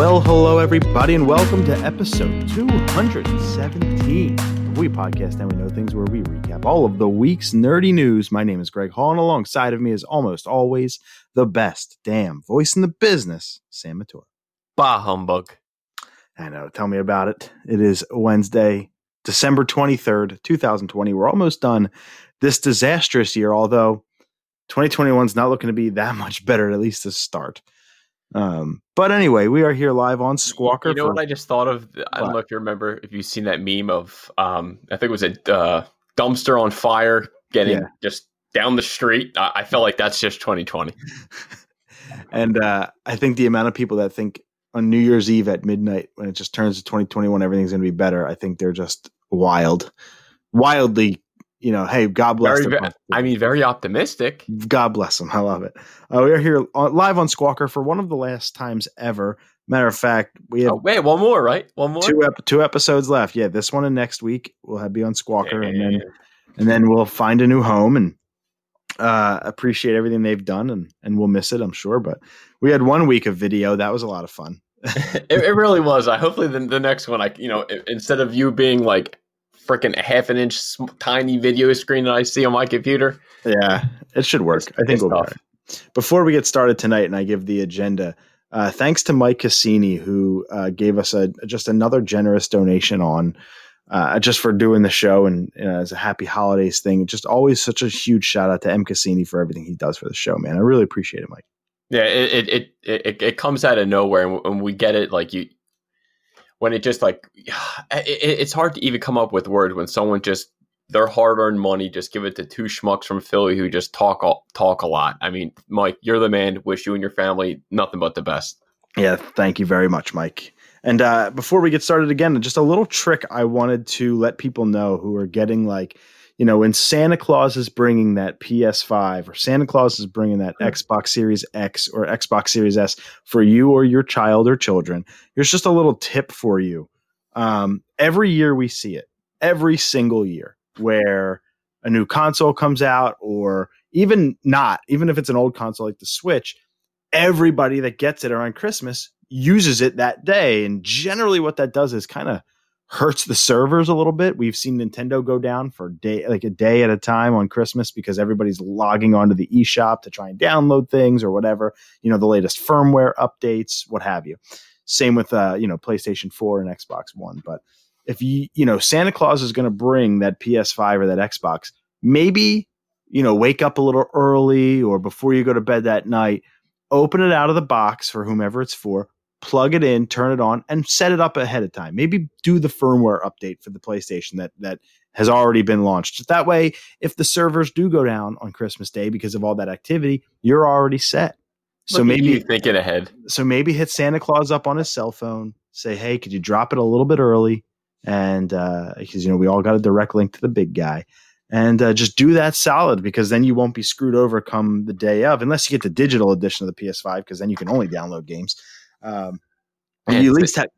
Well, hello, everybody, and welcome to episode 217 of We Podcast and We Know Things, where we recap all of the week's nerdy news. My name is Greg Hall, and alongside of me is almost always the best damn voice in the business, Sam Matura. Bah humbug. I know. Tell me about it. It is Wednesday, December 23rd, 2020. We're almost done this disastrous year, although 2021 is not looking to be that much better, at least to start. But anyway, we are here live on Squawker. You know what I just thought of? I don't know if you remember, if you've seen that meme of, I think it was a dumpster on fire getting just down the street. I felt like that's just 2020. And I think the amount of people that think on New Year's Eve at midnight, when it just turns to 2021, everything's going to be better. I think they're just wildly, you know, hey, God bless them. I mean, very optimistic. God bless them. I love it. We are here live on Squawker for one of the last times ever. Matter of fact, we have one more, right? One more? Two episodes left. Yeah, this one and next week we'll be on Squawker, and then we'll find a new home and appreciate everything they've done, and we'll miss it, I'm sure. But we had 1 week of video. That was a lot of fun. it really was. Hopefully the next one, instead of you being like freaking a half an inch tiny video screen that I see on my computer. Yeah, it should work. I think we'll be right. Before we get started tonight and I give the agenda, thanks to Mike Cassini, who gave us just another generous donation on just for doing the show, and as a happy holidays thing. Just always such a huge shout out to M. Cassini for everything he does for the show, man. I really appreciate it, Mike. Yeah, it comes out of nowhere, and we get it when it just it's hard to even come up with words when someone just their hard earned money, just give it to two schmucks from Philly who just talk a lot. I mean, Mike, you're the man. Wish you and your family nothing but the best. Yeah, thank you very much, Mike. And before we get started again, just a little trick I wanted to let people know who are getting when Santa Claus is bringing that PS5 or Santa Claus is bringing that Xbox Series X or Xbox Series S for you or your child or children, here's just a little tip for you. Every year we see it, every single year, where a new console comes out, or even if it's an old console like the Switch, everybody that gets it around Christmas uses it that day. And generally what that does is kind of hurts the servers a little bit. We've seen Nintendo go down for a day at a time on Christmas because everybody's logging onto the eShop to try and download things or whatever, the latest firmware updates, what have you. Same with, PlayStation 4 and Xbox One. But if Santa Claus is going to bring that PS5 or that Xbox, maybe, wake up a little early or before you go to bed that night, open it out of the box for whomever it's for, plug it in, turn it on, and set it up ahead of time. Maybe do the firmware update for the PlayStation that has already been launched. That way, if the servers do go down on Christmas Day because of all that activity, you're already set. So maybe you thinking ahead. So maybe hit Santa Claus up on his cell phone, say, hey, could you drop it a little bit early? And because, we all got a direct link to the big guy. And just do that solid, because then you won't be screwed over come the day of, unless you get the digital edition of the PS5, because then you can only download games. You at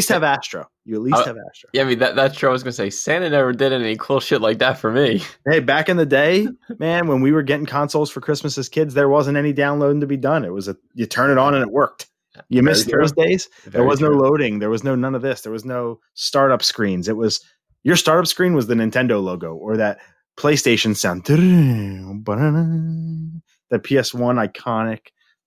least have Astro. You at least have Astro. Yeah, I mean that's true. I was gonna say Santa never did any cool shit like that for me. Hey, back in the day, man, when we were getting consoles for Christmas as kids, there wasn't any downloading to be done. It was you turn it on and it worked. You missed Thursdays. There was no loading. There was no none of this. There was no startup screens. It was your startup screen was the Nintendo logo or that PlayStation sound. The PS1 iconic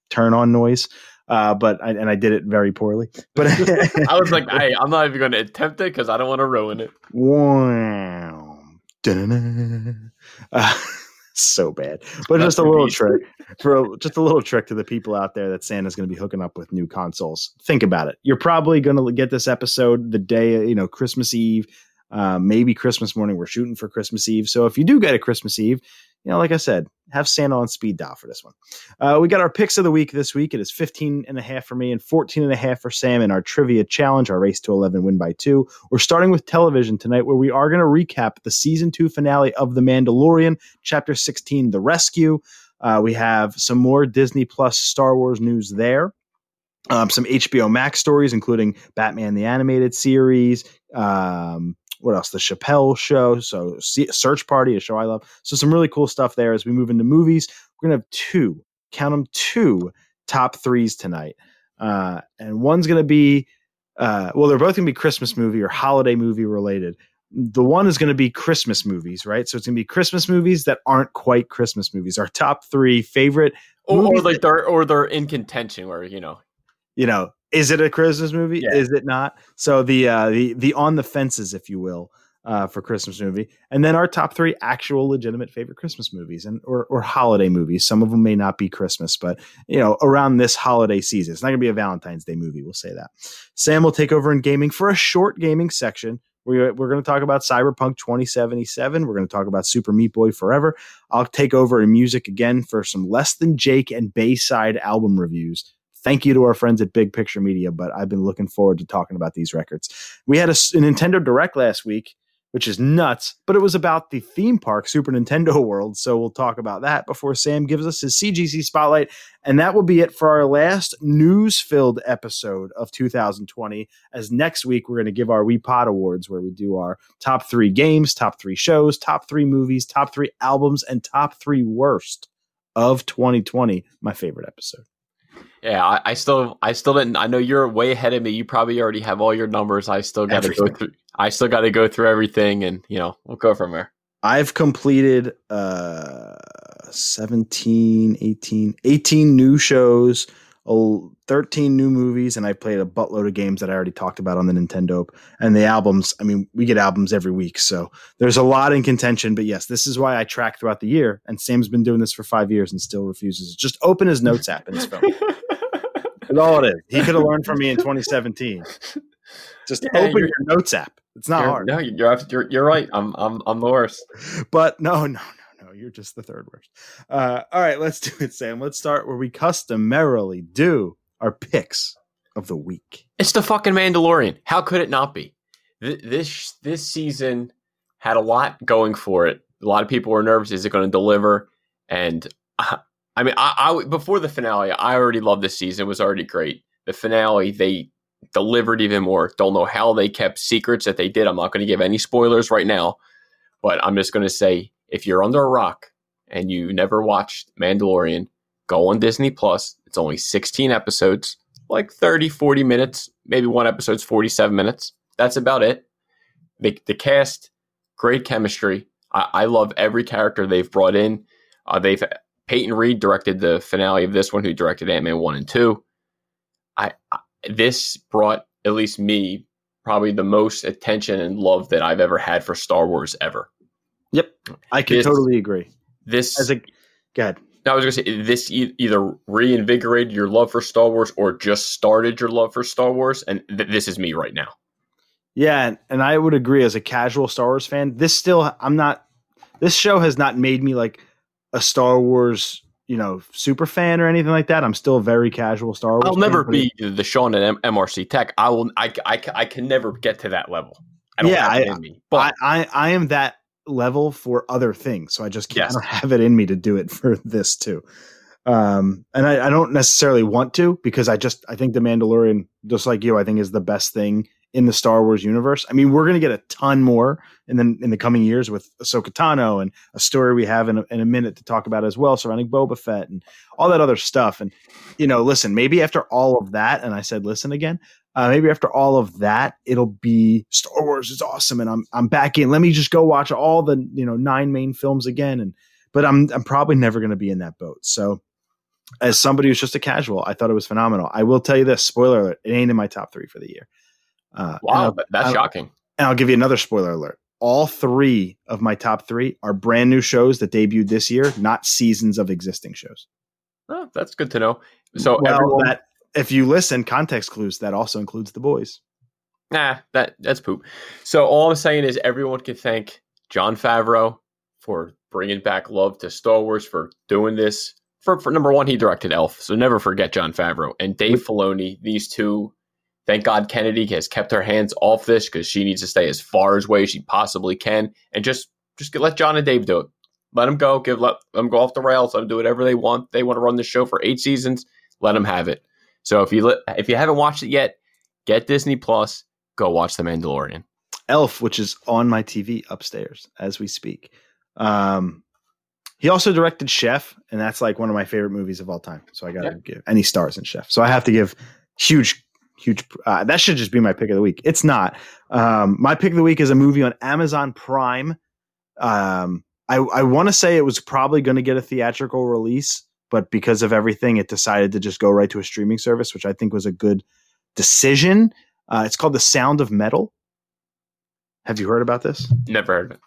turn on noise. But I did it very poorly. But I was like, hey, I'm not even going to attempt it because I don't want to ruin it. Wow. So bad. But that's just a little trick to the people out there that Santa's going to be hooking up with new consoles. Think about it. You're probably going to get this episode the day, Christmas Eve, maybe Christmas morning. We're shooting for Christmas Eve. So if you do get a Christmas Eve, like I said, have Santa on speed dial for this one. We got our picks of the week this week. It is 15.5 for me and 14.5 for Sam in our trivia challenge, our race to 11 win by 2. We're starting with television tonight, where we are going to recap the season 2 finale of The Mandalorian, Chapter 16, The Rescue. We have some more Disney Plus Star Wars news there. Some HBO Max stories, including Batman the Animated Series, what else? The Chappelle Show. So Search Party, a show I love. So some really cool stuff there. As we move into movies, we're going to have two top threes tonight. And one's going to be, well, they're both going to be Christmas movie or holiday movie related. The one is going to be Christmas movies, right? So it's going to be Christmas movies that aren't quite Christmas movies. Our top three favorite, or they're in contention, or you know, is it a Christmas movie? Yeah. Is it not? So the on the fences, if you will, for Christmas movie, and then our top three actual legitimate favorite Christmas movies and or holiday movies. Some of them may not be Christmas, but you know, around this holiday season, it's not going to be a Valentine's Day movie. We'll say that. Sam will take over in gaming for a short gaming section. We're going to talk about Cyberpunk 2077. We're going to talk about Super Meat Boy Forever. I'll take over in music again for some Less Than Jake and Bayside album reviews. Thank you to our friends at Big Picture Media, but I've been looking forward to talking about these records. We had a Nintendo Direct last week, which is nuts, but it was about the theme park Super Nintendo World, so we'll talk about that before Sam gives us his CGC Spotlight, and that will be it for our last news-filled episode of 2020, as next week we're going to give our WePod Awards, where we do our top three games, top three shows, top three movies, top three albums, and top three worst of 2020, my favorite episode. Yeah, I still didn't. I know you're way ahead of me. You probably already have all your numbers. I still got to go through everything, and you know, we'll go from there. I've completed 18 new shows, 13 new movies, and I played a buttload of games that I already talked about on the Nintendo and the albums. I mean, we get albums every week, so there's a lot in contention. But yes, this is why I track throughout the year, and Sam's been doing this for 5 years and still refuses. Just open his notes app in his phone. That's all it is. He could have learned from me in 2017. Just open your notes app. It's not hard. No, you're right. I'm the worst. But no. You're just the third worst. All right, let's do it, Sam. Let's start where we customarily do our picks of the week. It's the fucking Mandalorian. How could it not be? This season had a lot going for it. A lot of people were nervous. Is it going to deliver? And I mean, I before the finale, I already loved this season. It was already great. The finale, they delivered even more. Don't know how they kept secrets that they did. I'm not going to give any spoilers right now, but I'm just going to say, if you're under a rock and you never watched Mandalorian, go on Disney Plus. It's only 16 episodes, like 30, 40 minutes, maybe one episode's 47 minutes. That's about it. The cast, great chemistry. I love every character they've brought in. They've Peyton Reed directed the finale of this one, who directed Ant-Man 1 and 2. This brought, at least me, probably the most attention and love that I've ever had for Star Wars ever. Yep, I can totally agree. Go ahead. I was going to say, this either reinvigorated your love for Star Wars or just started your love for Star Wars, and this is me right now. Yeah, and I would agree as a casual Star Wars fan. This show has not made me like a Star Wars super fan or anything like that. I'm still very casual Star Wars. I'll never be the Sean at MRC Tech. I can never get to that level. I am that level for other things. So I just can't have it in me to do it for this too. And I don't necessarily want to, because I think The Mandalorian, just like you, I think is the best thing in the Star Wars universe. I mean, we're going to get a ton more in the coming years with Ahsoka Tano, and a story we have in a minute to talk about as well, surrounding Boba Fett and all that other stuff. And, listen, maybe after all of that, and I said, listen again, maybe after all of that, it'll be Star Wars is awesome, and I'm back in. Let me just go watch all the, 9 main films again. But I'm probably never going to be in that boat. So as somebody who's just a casual, I thought it was phenomenal. I will tell you this, spoiler alert, it ain't in my top 3 for the year. Wow, that's shocking. And I'll give you another spoiler alert. All 3 of my top 3 are brand new shows that debuted this year, not seasons of existing shows. Oh, that's good to know. So if you listen, context clues, that also includes The Boys. Nah, that's poop. So all I'm saying is everyone can thank John Favreau for bringing back love to Star Wars, for doing this. For number one, he directed Elf, so never forget John Favreau. And Dave Filoni, these two... Thank God Kennedy has kept her hands off this, because she needs to stay as far away as she possibly can, and just let John and Dave do it. Let them go. Let them go off the rails. Let them do whatever they want. They want to run this show for 8 seasons. Let them have it. So if you haven't watched it yet, get Disney Plus. Go watch The Mandalorian. Elf, which is on my TV upstairs as we speak. He also directed Chef, and that's like one of my favorite movies of all time. So I got to give any stars in Chef. So I have to give Huge. That should just be my pick of the week. It's not. My pick of the week is a movie on Amazon Prime. I want to say it was probably going to get a theatrical release, but because of everything, it decided to just go right to a streaming service, which I think was a good decision. It's called The Sound of Metal. Have you heard about this? Never heard of it.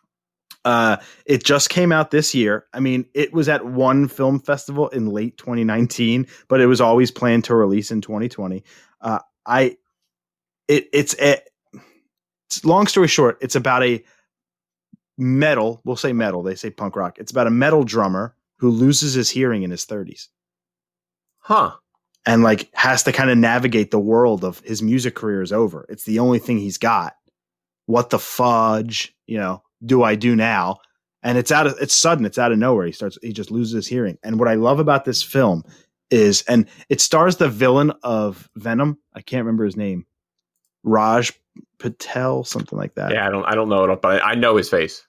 It just came out this year. I mean, it was at one film festival in late 2019, but it was always planned to release in 2020. It's long story short, it's about a metal, we'll say metal, they say punk rock. It's about a metal drummer who loses his hearing in his 30s. Huh. And like has to kind of navigate the world of his music career is over. It's the only thing he's got. What the fudge, you know, do I do now? And it's sudden. It's out of nowhere. He just loses his hearing. And what I love about this film is, and it stars the villain of Venom. I can't remember his name. Raj Patel, something like that. Yeah. I don't know it up, but I know his face.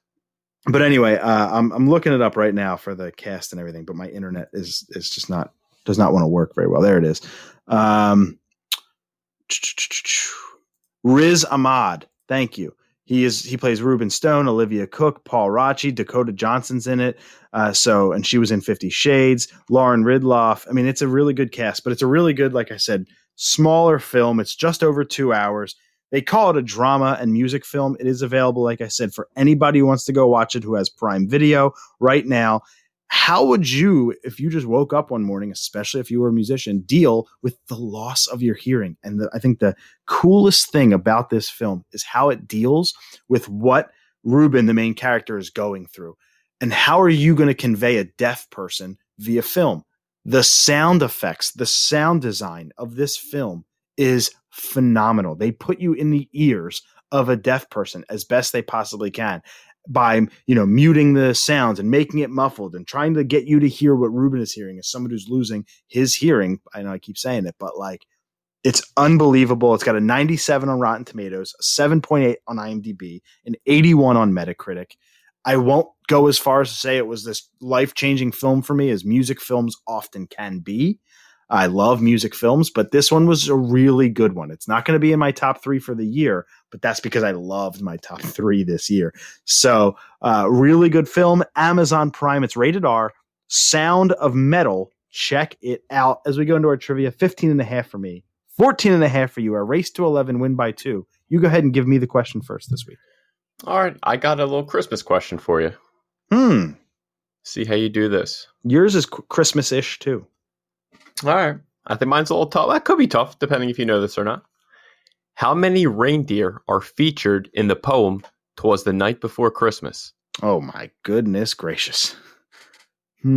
But anyway, I'm looking it up right now for the cast and everything, but my internet is just does not want to work very well. There it is. Riz Ahmed. Thank you. He plays Reuben Stone, Olivia Cooke, Paul Raci, Dakota Johnson's in it. And she was in 50 Shades, Lauren Ridloff. I mean, it's a really good cast, but it's a really good, like I said, smaller film. It's just over 2 hours. They call it a drama and music film. It is available, like I said, for anybody who wants to go watch it who has Prime Video right now. How would you, if you just woke up one morning, especially if you were a musician, deal with the loss of your hearing? And I think the coolest thing about this film is how it deals with what Reuben, the main character, is going through. And how are you going to convey a deaf person via film? The sound effects, the sound design of this film is phenomenal. They put you in the ears of a deaf person as best they possibly can, by, you know, muting the sounds and making it muffled and trying to get you to hear what Reuben is hearing as someone who's losing his hearing. I know I keep saying it, but like, it's unbelievable. It's got a 97 on Rotten Tomatoes, a 7.8 on IMDb, an 81 on Metacritic. I won't go as far as to say it was this life-changing film for me, as music films often can be. I love music films, but this one was a really good one. It's not going to be in my top 3 for the year, but that's because I loved my top 3 this year. So really good film, Amazon Prime. It's rated R, Sound of Metal. Check it out. As we go into our trivia, 15.5 for me, 14.5 for you. Our race to 11, win by 2. You go ahead and give me the question first this week. All right. I got a little Christmas question for you. See how you do this. Yours is Christmas-ish too. All right. I think mine's a little tough. That could be tough, depending if you know this or not. How many reindeer are featured in the poem, 'Twas the Night Before Christmas? Oh, my goodness gracious. That's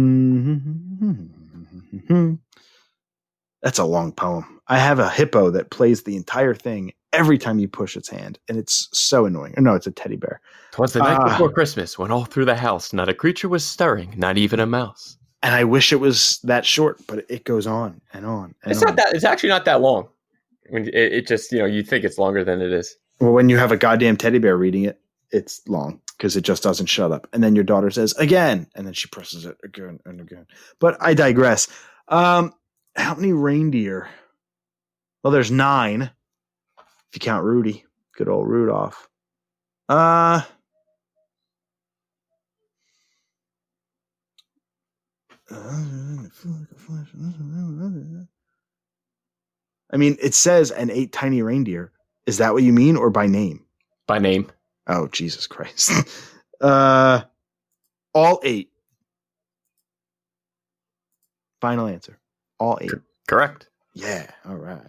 a long poem. I have a hippo that plays the entire thing every time you push its hand, and it's so annoying. No, it's a teddy bear. 'Twas the night before Christmas, when all through the house, not a creature was stirring, not even a mouse. And I wish it was that short, but it goes on and on. It's actually not that long. I mean, it just, you know, you think it's longer than it is. Well, when you have a goddamn teddy bear reading it, it's long because it just doesn't shut up. And then your daughter says again, and then she presses it again and again. But I digress. How many reindeer? Well, there's 9. If you count Rudy, good old Rudolph. I mean, it says an 8 tiny reindeer. Is that what you mean, or by name? By name. Oh, Jesus Christ. All 8. Final answer. All 8. Correct. Yeah. All right.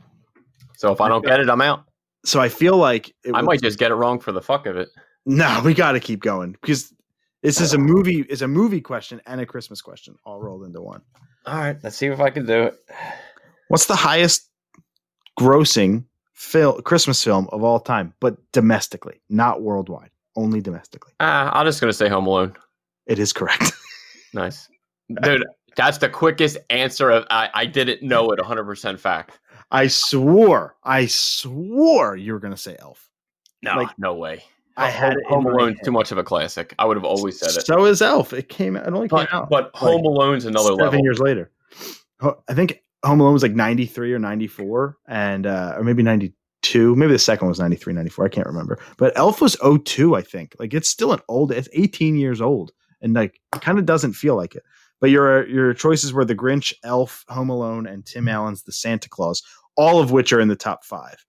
So if I don't get it, I'm out. So I feel like I might just get it wrong for the fuck of it. No, we got to keep going, because this is a movie question and a Christmas question all rolled into one. All right, let's see if I can do it. What's the highest grossing Christmas film of all time, but domestically, not worldwide, only domestically? I'm just going to say Home Alone. It is correct. Nice. Dude, that's the quickest answer of I didn't know it 100% fact. I swore you were going to say Elf. No, like, no way. I had Home Alone too much of a classic. I would have always said it. So is Elf. It only came out. But Home Alone's another level. 7 years later. I think Home Alone was like 93 or 94 and or maybe 92. Maybe the second was 93, 94. I can't remember. But Elf was 02, I think. Like it's still an old, it's 18 years old and like kind of doesn't feel like it. But your choices were The Grinch, Elf, Home Alone, and Tim Allen's The Santa Claus, all of which are in the top five.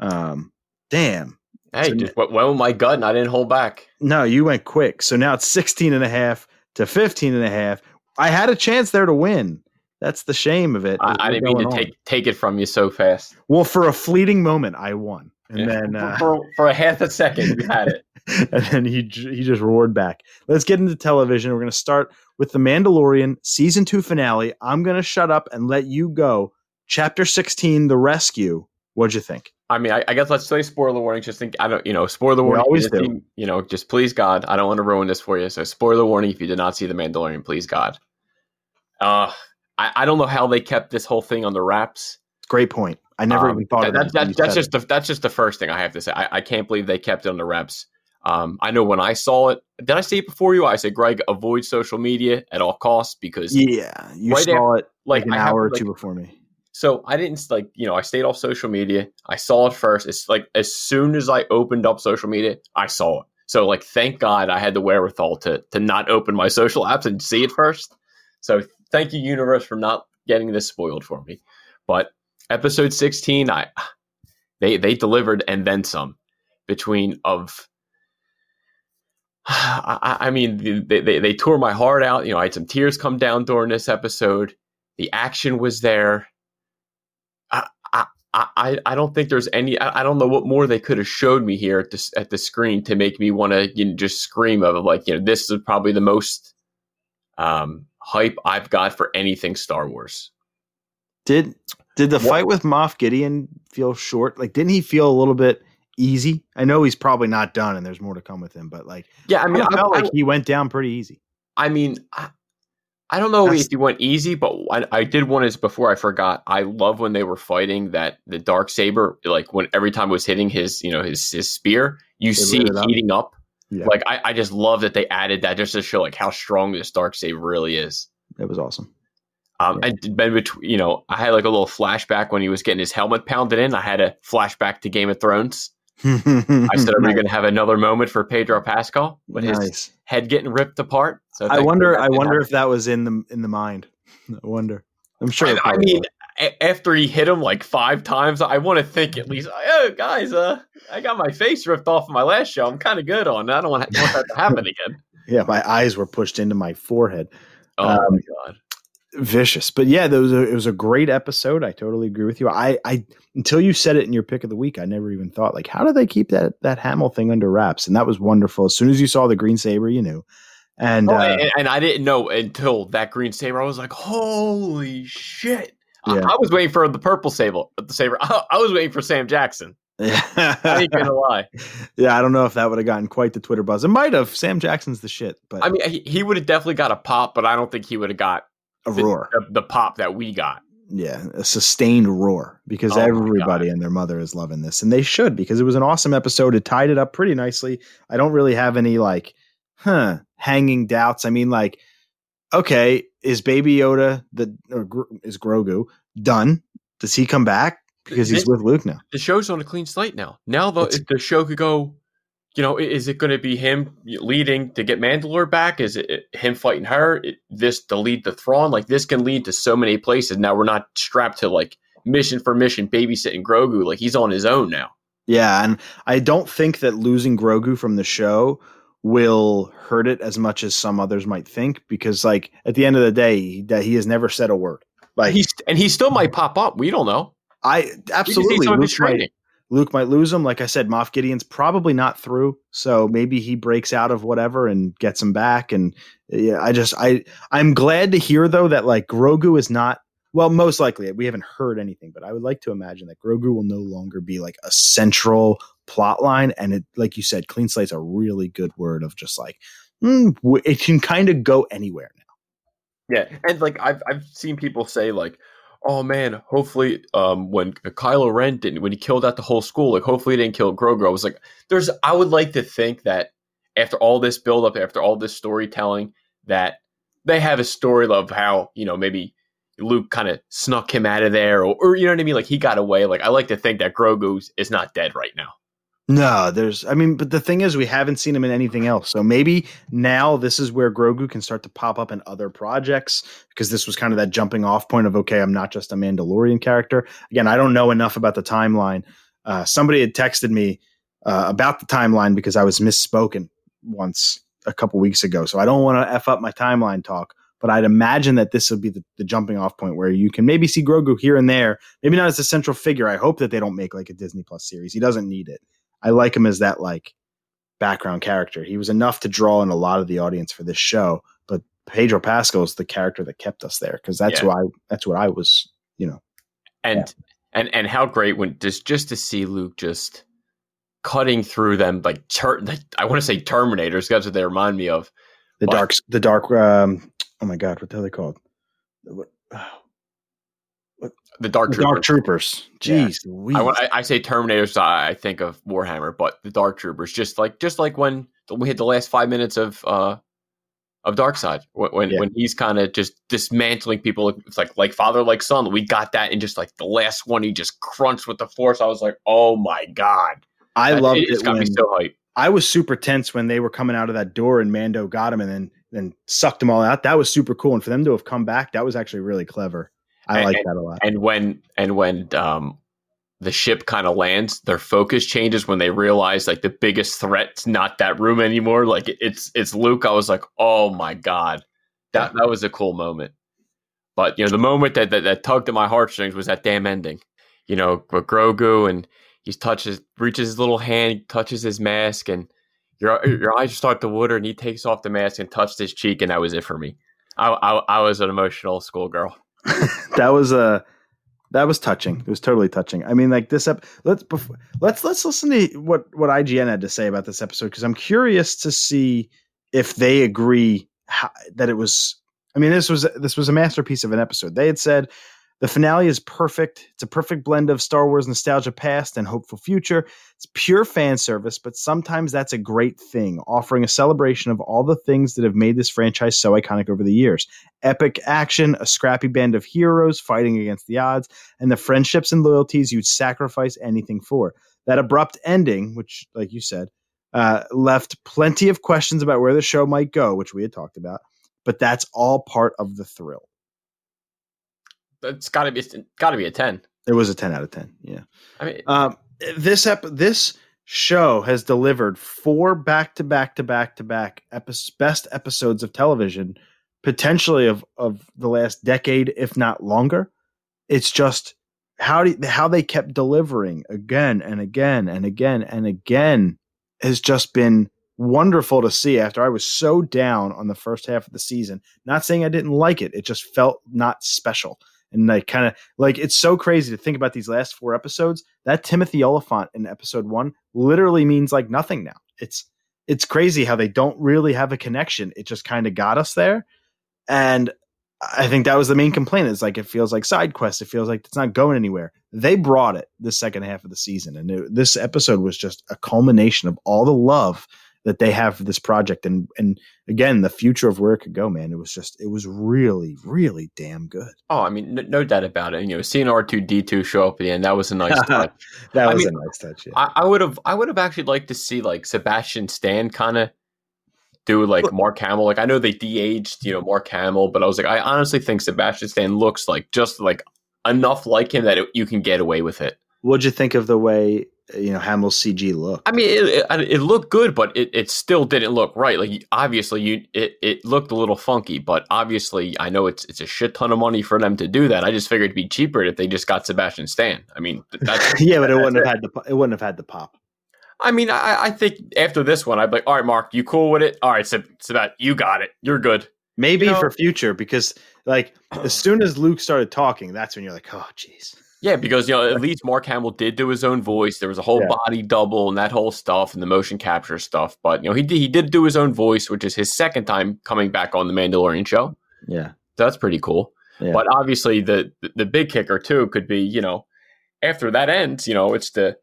Damn. Hey, so, just went well with my gut and I didn't hold back. No, you went quick. So now it's 16.5 to 15.5. I had a chance there to win. That's the shame of it. I didn't mean to take it from you so fast. Well, for a fleeting moment, I won. And then for a half a second, you had it. And then he just roared back. Let's get into television. We're going to start with The Mandalorian Season 2 finale. I'm going to shut up and let you go. Chapter 16, The Rescue. What'd you think? I mean, I guess let's say spoiler warning. Just think, I don't, you know, spoiler warning. We always do. You know, just please God, I don't want to ruin this for you. So spoiler warning if you did not see The Mandalorian, please God. I don't know how they kept this whole thing on the wraps. Great point. I never even thought of that. That's just the first thing I have to say. I can't believe they kept it on the wraps. I know when I saw it, did I say it before you? I said, Greg, avoid social media at all costs because you right saw after, it like an hour or two before me. So I didn't like, you know, I stayed off social media. I saw it first. It's like as soon as I opened up social media, I saw it. So like, thank God I had the wherewithal to not open my social apps and see it first. So thank you, universe, for not getting this spoiled for me. But episode 16, they delivered and then some between of. I mean, they tore my heart out. You know, I had some tears come down during this episode. The action was there. I don't think there's any. I don't know what more they could have showed me here at the screen to make me want to, you know, just scream of like, you know, this is probably the most hype I've got for anything Star Wars. Did the fight with Moff Gideon feel short? Like, didn't he feel a little bit easy? I know he's probably not done, and there's more to come with him. But like, yeah, I mean, I felt like he went down pretty easy. I mean, I don't know if he went easy, but I did one is before I forgot. I love when they were fighting that the Darksaber, like when every time it was hitting his, you know, his spear, you see it heating up. Yeah. Like I just love that they added that just to show like how strong this Darksaber really is. It was awesome. And then between, you know, I had like a little flashback when he was getting his helmet pounded in. I had a flashback to Game of Thrones. I said, "Are we going to have another moment for Pedro Pascal with his head getting ripped apart?" So I wonder if that was in the mind. I wonder. I'm sure. I mean, after he hit him like 5 times, I want to think at least, "Oh, guys, I got my face ripped off of my last show. I'm kind of good on it. I don't want that to happen again." Yeah, my eyes were pushed into my forehead. Oh my God. Vicious, but yeah, it was a great episode. I totally agree with you. I until you said it in your pick of the week, I never even thought like, how do they keep that Hamill thing under wraps? And that was wonderful. As soon as you saw the green saber, you knew. And I didn't know until that green saber. I was like, holy shit! Yeah. I was waiting for the purple saber. I was waiting for Sam Jackson. I ain't gonna lie. Yeah, I don't know if that would have gotten quite the Twitter buzz. It might have. Sam Jackson's the shit, but I mean, he would have definitely got a pop, but I don't think he would have got a roar, the pop that we got. Yeah, a sustained roar because everybody and their mother is loving this, and they should because it was an awesome episode. It tied it up pretty nicely. I don't really have any like hanging doubts. I mean, like, okay, is Baby Yoda is Grogu done? Does he come back because he's with Luke now? The show's on a clean slate now. Now the show could go. You know, is it going to be him leading to get Mandalore back? Is it him fighting her? This to lead to Thrawn? Like, this can lead to so many places. Now we're not strapped to, like, mission for mission babysitting Grogu. Like, he's on his own now. Yeah, and I don't think that losing Grogu from the show will hurt it as much as some others might think. Because, like, at the end of the day, that he has never said a word. Like, he still might pop up. We don't know. I absolutely. Luke might lose him. Like I said, Moff Gideon's probably not through. So maybe he breaks out of whatever and gets him back. And yeah, I'm glad to hear though that like Grogu is not, well, most likely we haven't heard anything, but I would like to imagine that Grogu will no longer be like a central plot line. And it, like you said, clean slate's a really good word of just like, it can kind of go anywhere now. Yeah. And like, I've seen people say like, oh man, hopefully when Kylo Ren when he killed out the whole school, like hopefully he didn't kill Grogu. I was like, I would like to think that after all this buildup, after all this storytelling, that they have a story of how, you know, maybe Luke kind of snuck him out of there, or you know what I mean? Like, he got away. Like, I like to think that Grogu is not dead right now. No, but the thing is, we haven't seen him in anything else. So maybe now this is where Grogu can start to pop up in other projects, because this was kind of that jumping off point of, okay, I'm not just a Mandalorian character. Again, I don't know enough about the timeline. Somebody had texted me about the timeline because I was misspoken once a couple weeks ago. So I don't want to F up my timeline talk, but I'd imagine that this would be the jumping off point where you can maybe see Grogu here and there. Maybe not as a central figure. I hope that they don't make like a Disney Plus series. He doesn't need it. I like him as that like background character. He was enough to draw in a lot of the audience for this show, but Pedro Pascal is the character that kept us there. Cause that's why, that's what I was, you know, and how great when just to see Luke just cutting through them, like I want to say Terminators. That's what they remind me of. Oh my God, what the hell are they called? The Dark Troopers. Jeez, yeah. I say Terminators. So I think of Warhammer, but the Dark Troopers, just like when we hit the last 5 minutes of Darkseid, when he's kind of just dismantling people. It's like father, like son. We got that, and just like the last one, he just crunched with the Force. I was like, oh my God, I loved it. It's got me so hype. I was super tense when they were coming out of that door, and Mando got him, and then sucked them all out. That was super cool, and for them to have come back, that was actually really clever. I like that a lot. And when the ship kind of lands, their focus changes when they realize like the biggest threat's not that room anymore. Like it's Luke. I was like, oh my God, that was a cool moment. But you know, the moment that tugged at my heartstrings was that damn ending. You know, with Grogu, and he reaches his little hand, touches his mask, and your eyes start to water, and he takes off the mask and touched his cheek, and that was it for me. I was an emotional schoolgirl. That was touching. It was totally touching. I mean, like this let's listen to what IGN had to say about this episode, because I'm curious to see if they agree that it was. I mean, this was a masterpiece of an episode. They had said the finale is perfect. It's a perfect blend of Star Wars nostalgia, past, and hopeful future. It's pure fan service, but sometimes that's a great thing, offering a celebration of all the things that have made this franchise so iconic over the years. Epic action, a scrappy band of heroes fighting against the odds, and the friendships and loyalties you'd sacrifice anything for. That abrupt ending, which, like you said, left plenty of questions about where the show might go, which we had talked about, but that's all part of the thrill. It's got to be a 10. It was a 10 out of 10. Yeah. I mean, this show has delivered 4 back-to-back best episodes of television, potentially of the last decade, if not longer. It's just how they kept delivering again and again and again and again has just been wonderful to see after I was so down on the first half of the season. Not saying I didn't like it. It just felt not special. And like, kind of like, it's so crazy to think about these last 4 episodes. That Timothy Oliphant in episode 1 literally means like nothing now. It's crazy how they don't really have a connection. It just kind of got us there. And I think that was the main complaint. It's like, it feels like side quests. It feels like it's not going anywhere. They brought it the second half of the season. And this episode was just a culmination of all the love that they have for this project. And again, the future of where it could go, man, it was really, really damn good. Oh, I mean, no doubt about it. You know, seeing R2-D2 show up at the end, that was a nice touch. A nice touch. Yeah. I would have actually liked to see like Sebastian Stan kind of do like Mark Hamill. Like, I know they de-aged, you know, Mark Hamill, but I was like, I honestly think Sebastian Stan looks like just like enough like him that you can get away with it. What'd you think of the way, you know, Hamill's CG look? I mean, it looked good, but it still didn't look right. Like, obviously, it looked a little funky, but obviously, I know it's a shit ton of money for them to do that. I just figured it'd be cheaper if they just got Sebastian Stan. I mean, that's yeah, but it wouldn't have had the pop. I mean, I think after this one, I'd be like, all right, Mark, you cool with it? All right, Sebastian, you got it. You're good. Maybe, you know, for future, because like as soon as Luke started talking, that's when you're like, oh, jeez. Yeah, because, you know, at least Mark Hamill did do his own voice. There was a whole body double and that whole stuff and the motion capture stuff. But, you know, he did do his own voice, which is his second time coming back on The Mandalorian show. Yeah. So that's pretty cool. Yeah. But obviously the big kicker, too, could be, you know, after that ends, you know, it's the,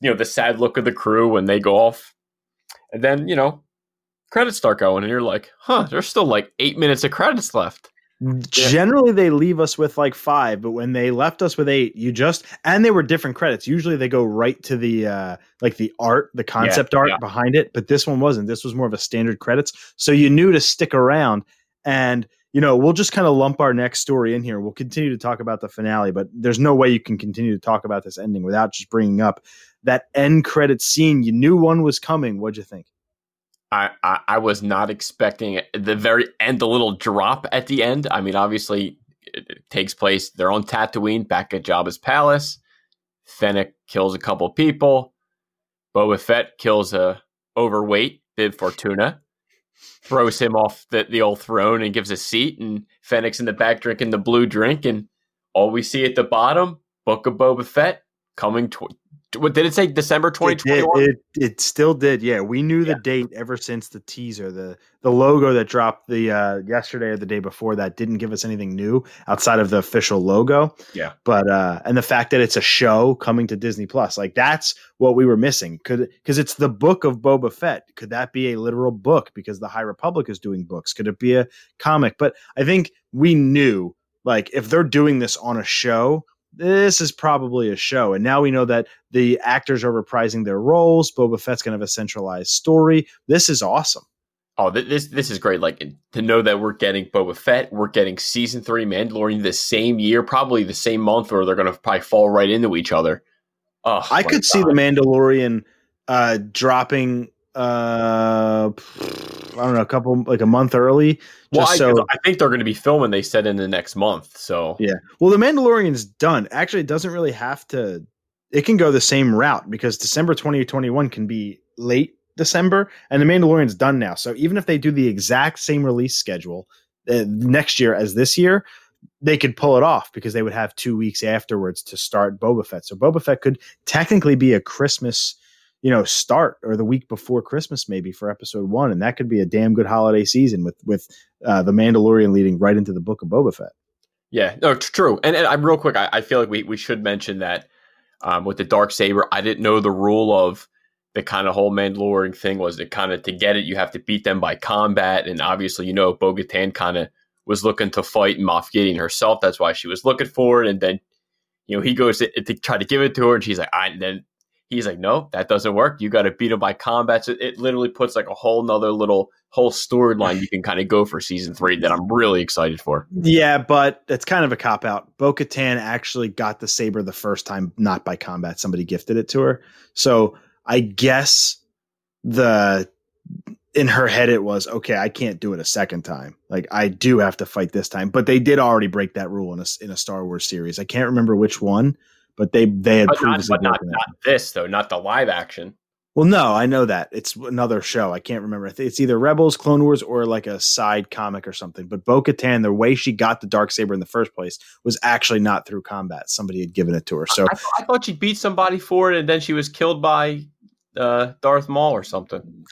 you know, the sad look of the crew when they go off. And then, you know, credits start going and you're like, huh, there's still like 8 minutes of credits left. Generally they leave us with like 5, but when they left us with 8, and they were different credits. Usually they go right to the like the art, the concept art behind it, but this one wasn't. This was more of a standard credits, so you knew to stick around. And you know, we'll just kind of lump our next story in here. We'll continue to talk about the finale, but there's no way you can continue to talk about this ending without just bringing up that end credit scene. You knew one was coming. What'd you think? I was not expecting it. The very end, the little drop at the end. I mean, obviously, it takes place. They're on Tatooine, back at Jabba's palace. Fennec kills a couple people. Boba Fett kills a overweight Bib Fortuna. Throws him off the old throne and gives a seat, and Fennec's in the back drinking the blue drink, and all we see at the bottom, Book of Boba Fett coming what did it say, December 2021? It still did, yeah. We knew the date ever since the teaser. The logo that dropped the yesterday or the day before that didn't give us anything new outside of the official logo. Yeah. But and the fact that it's a show coming to Disney Plus, like that's what we were missing. Because it's the Book of Boba Fett. Could that be a literal book because the High Republic is doing books? Could it be a comic? But I think we knew, like, if they're doing this on a show, this is probably a show. And now we know that the actors are reprising their roles. Boba Fett's going to have a centralized story. This is awesome. Oh, this is great. Like, to know that we're getting Boba Fett, we're getting season 3 Mandalorian the same year, probably the same month, or they're going to probably fall right into each other. Oh, I could see the Mandalorian dropping, I don't know, a month early. I think they're going to be filming, they said, in the next month. So yeah, well, The Mandalorian's done. Actually, it doesn't really have to. It can go the same route because December 2021 can be late December, and The Mandalorian's done now. So even if they do the exact same release schedule next year as this year, they could pull it off because they would have 2 weeks afterwards to start Boba Fett. So Boba Fett could technically be a Christmas, you know, start, or the week before Christmas, maybe, for episode 1. And that could be a damn good holiday season with The Mandalorian leading right into the Book of Boba Fett. Yeah, no, true. And I'm real quick. I feel like we should mention that with the Darksaber, I didn't know the rule of the kind of whole Mandalorian thing was that kind of to get it, you have to beat them by combat. And obviously, you know, Bo-Katan kind of was looking to fight Moff Gideon herself. That's why she was looking for it. And then, you know, he goes to try to give it to her, and she's like, he's like, no, that doesn't work. You got to beat him by combat. So it literally puts like a whole nother whole storyline you can kind of go for season 3 that I'm really excited for. Yeah, but it's kind of a cop out. Bo-Katan actually got the saber the first time, not by combat. Somebody gifted it to her. So I guess in her head it was, okay, I can't do it a second time. Like, I do have to fight this time. But they did already break that rule in a Star Wars series. I can't remember which one. But they had previously. Not this, though, not the live action. Well, no, I know that. It's another show. I can't remember. It's either Rebels, Clone Wars, or like a side comic or something. But Bo-Katan, the way she got the Darksaber in the first place was actually not through combat. Somebody had given it to her. So I thought she beat somebody for it, and then she was killed by Darth Maul or something.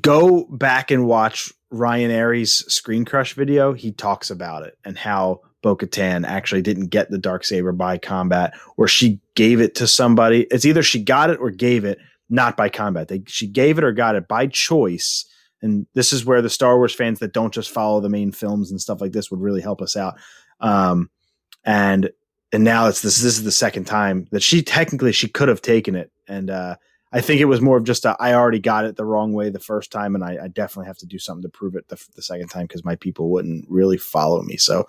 Go back and watch Ryan Airy's Screen Crush video. He talks about it and how Bo-Katan actually didn't get the Darksaber by combat, or she gave it to somebody. It's either she got it or gave it, not by combat. She gave it or got it by choice. And this is where the Star Wars fans that don't just follow the main films and stuff like this would really help us out. And now it's this is the second time that she could have taken it. And I think it was more of just I already got it the wrong way the first time, and I definitely have to do something to prove it the second time because my people wouldn't really follow me. So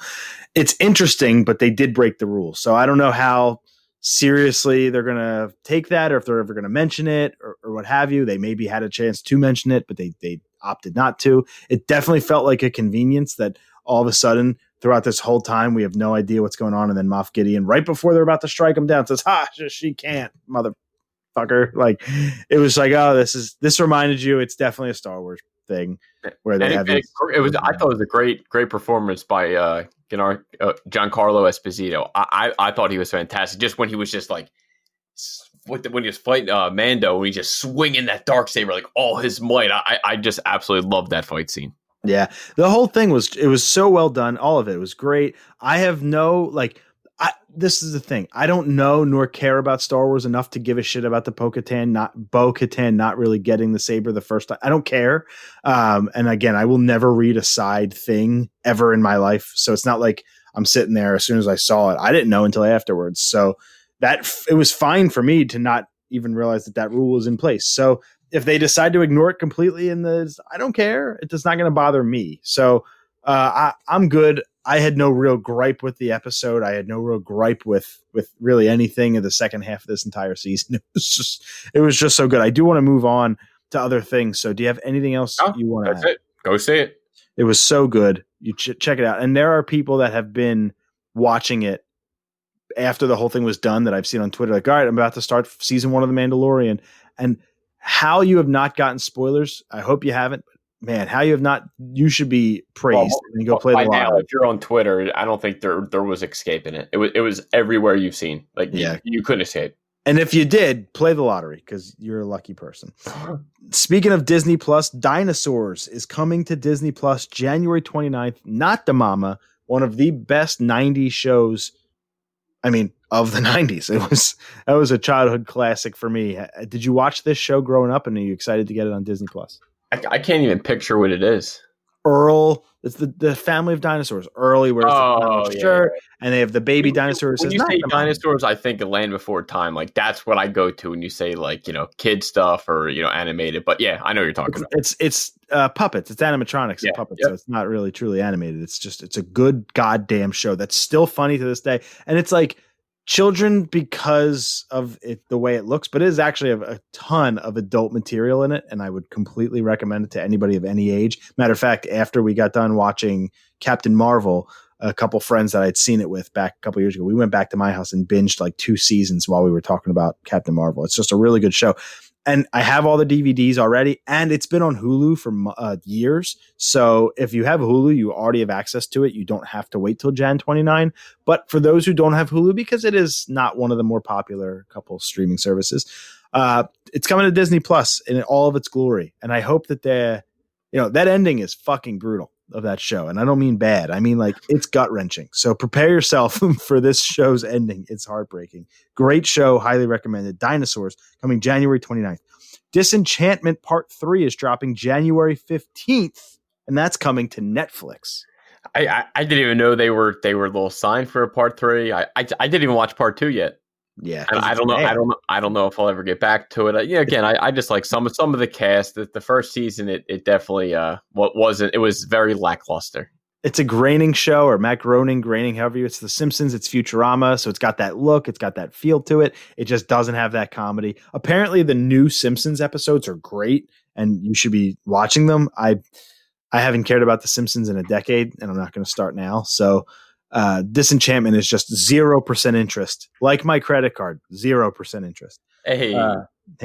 it's interesting, but they did break the rules. So I don't know how seriously they're going to take that, or if they're ever going to mention it, or what have you. They maybe had a chance to mention it, but they opted not to. It definitely felt like a convenience that all of a sudden throughout this whole time we have no idea what's going on, and then Moff Gideon, right before they're about to strike him down, says, she can't, mother... fucker. Like, it was like, oh, this reminded you, it's definitely a Star Wars thing where they have I thought it was a great performance by Giancarlo Esposito. I thought he was fantastic. Just when he was just like when he was fighting Mando, when he just swinging that Darksaber like all his might. I just absolutely loved that fight scene. Yeah, the whole thing was so well done. All of it was great. I have no like. This is the thing. I don't know nor care about Star Wars enough to give a shit about the Bo-Katan not really getting the saber the first time. I don't care. And again, I will never read a side thing ever in my life. So it's not like I'm sitting there as soon as I saw it. I didn't know until afterwards. So that it was fine for me to not even realize that that rule was in place. So if they decide to ignore it completely in the, I don't care. It's not going to bother me. So I'm good. I had no real gripe with the episode. I had no real gripe with really anything in the second half of this entire season. It was just so good. I do want to move on to other things. So do you have anything else you want to add? That's it. Go see it. It was so good. You check it out. And there are people that have been watching it after the whole thing was done that I've seen on Twitter. Like, all right, I'm about to start season 1 of The Mandalorian. And how you have not gotten spoilers, I hope you haven't. Man, how you have not? You should be praised and go play the lottery. Now, if you're on Twitter, I don't think there was escape in it. It was everywhere you've seen. Like, yeah, you couldn't escape. And if you did, play the lottery because you're a lucky person. Speaking of Disney Plus, Dinosaurs is coming to Disney Plus January 29th. Not the Mama, one of the best 90s shows. I mean, of the 90s, that was a childhood classic for me. Did you watch this show growing up, and are you excited to get it on Disney Plus? I can't even picture what it is. Earl, it's the family of dinosaurs. Early, where it's and they have the baby dinosaurs. When you say dinosaurs, I think A Land Before Time. Like, that's what I go to when you say, like, you know, kid stuff or, you know, animated. But yeah, I know what you're talking about. It's puppets. It's animatronics and puppets. Yep. So it's not really truly animated. It's a good goddamn show that's still funny to this day. And it's like children because of it, the way it looks, but it is actually a ton of adult material in it, and I would completely recommend it to anybody of any age. Matter of fact, after we got done watching Captain Marvel, a couple friends that I'd seen it with back a couple years ago, we went back to my house and binged like 2 seasons while we were talking about Captain Marvel. It's just a really good show. And I have all the DVDs already, and it's been on Hulu for years. So if you have Hulu, you already have access to it. You don't have to wait till Jan 29. But for those who don't have Hulu, because it is not one of the more popular couple streaming services, it's coming to Disney Plus in all of its glory. And I hope that that ending is fucking brutal of that show. And I don't mean bad. I mean, like, it's gut wrenching. So prepare yourself for this show's ending. It's heartbreaking. Great show. Highly recommended. Dinosaurs, coming January 29th. Disenchantment Part 3 is dropping January 15th. And that's coming to Netflix. I didn't even know they were a little signed for a Part 3. I didn't even watch Part 2 yet. Yeah. I don't know if I'll ever get back to it. I just like some of the cast that the first season, it definitely, it was very lackluster. It's a graining show, or Matt graining, however it's The Simpsons, it's Futurama. So it's got that look, it's got that feel to it. It just doesn't have that comedy. Apparently the new Simpsons episodes are great and you should be watching them. I haven't cared about The Simpsons in a decade, and I'm not going to start now. So, Disenchantment is just 0% interest, like my credit card, 0% interest. Hey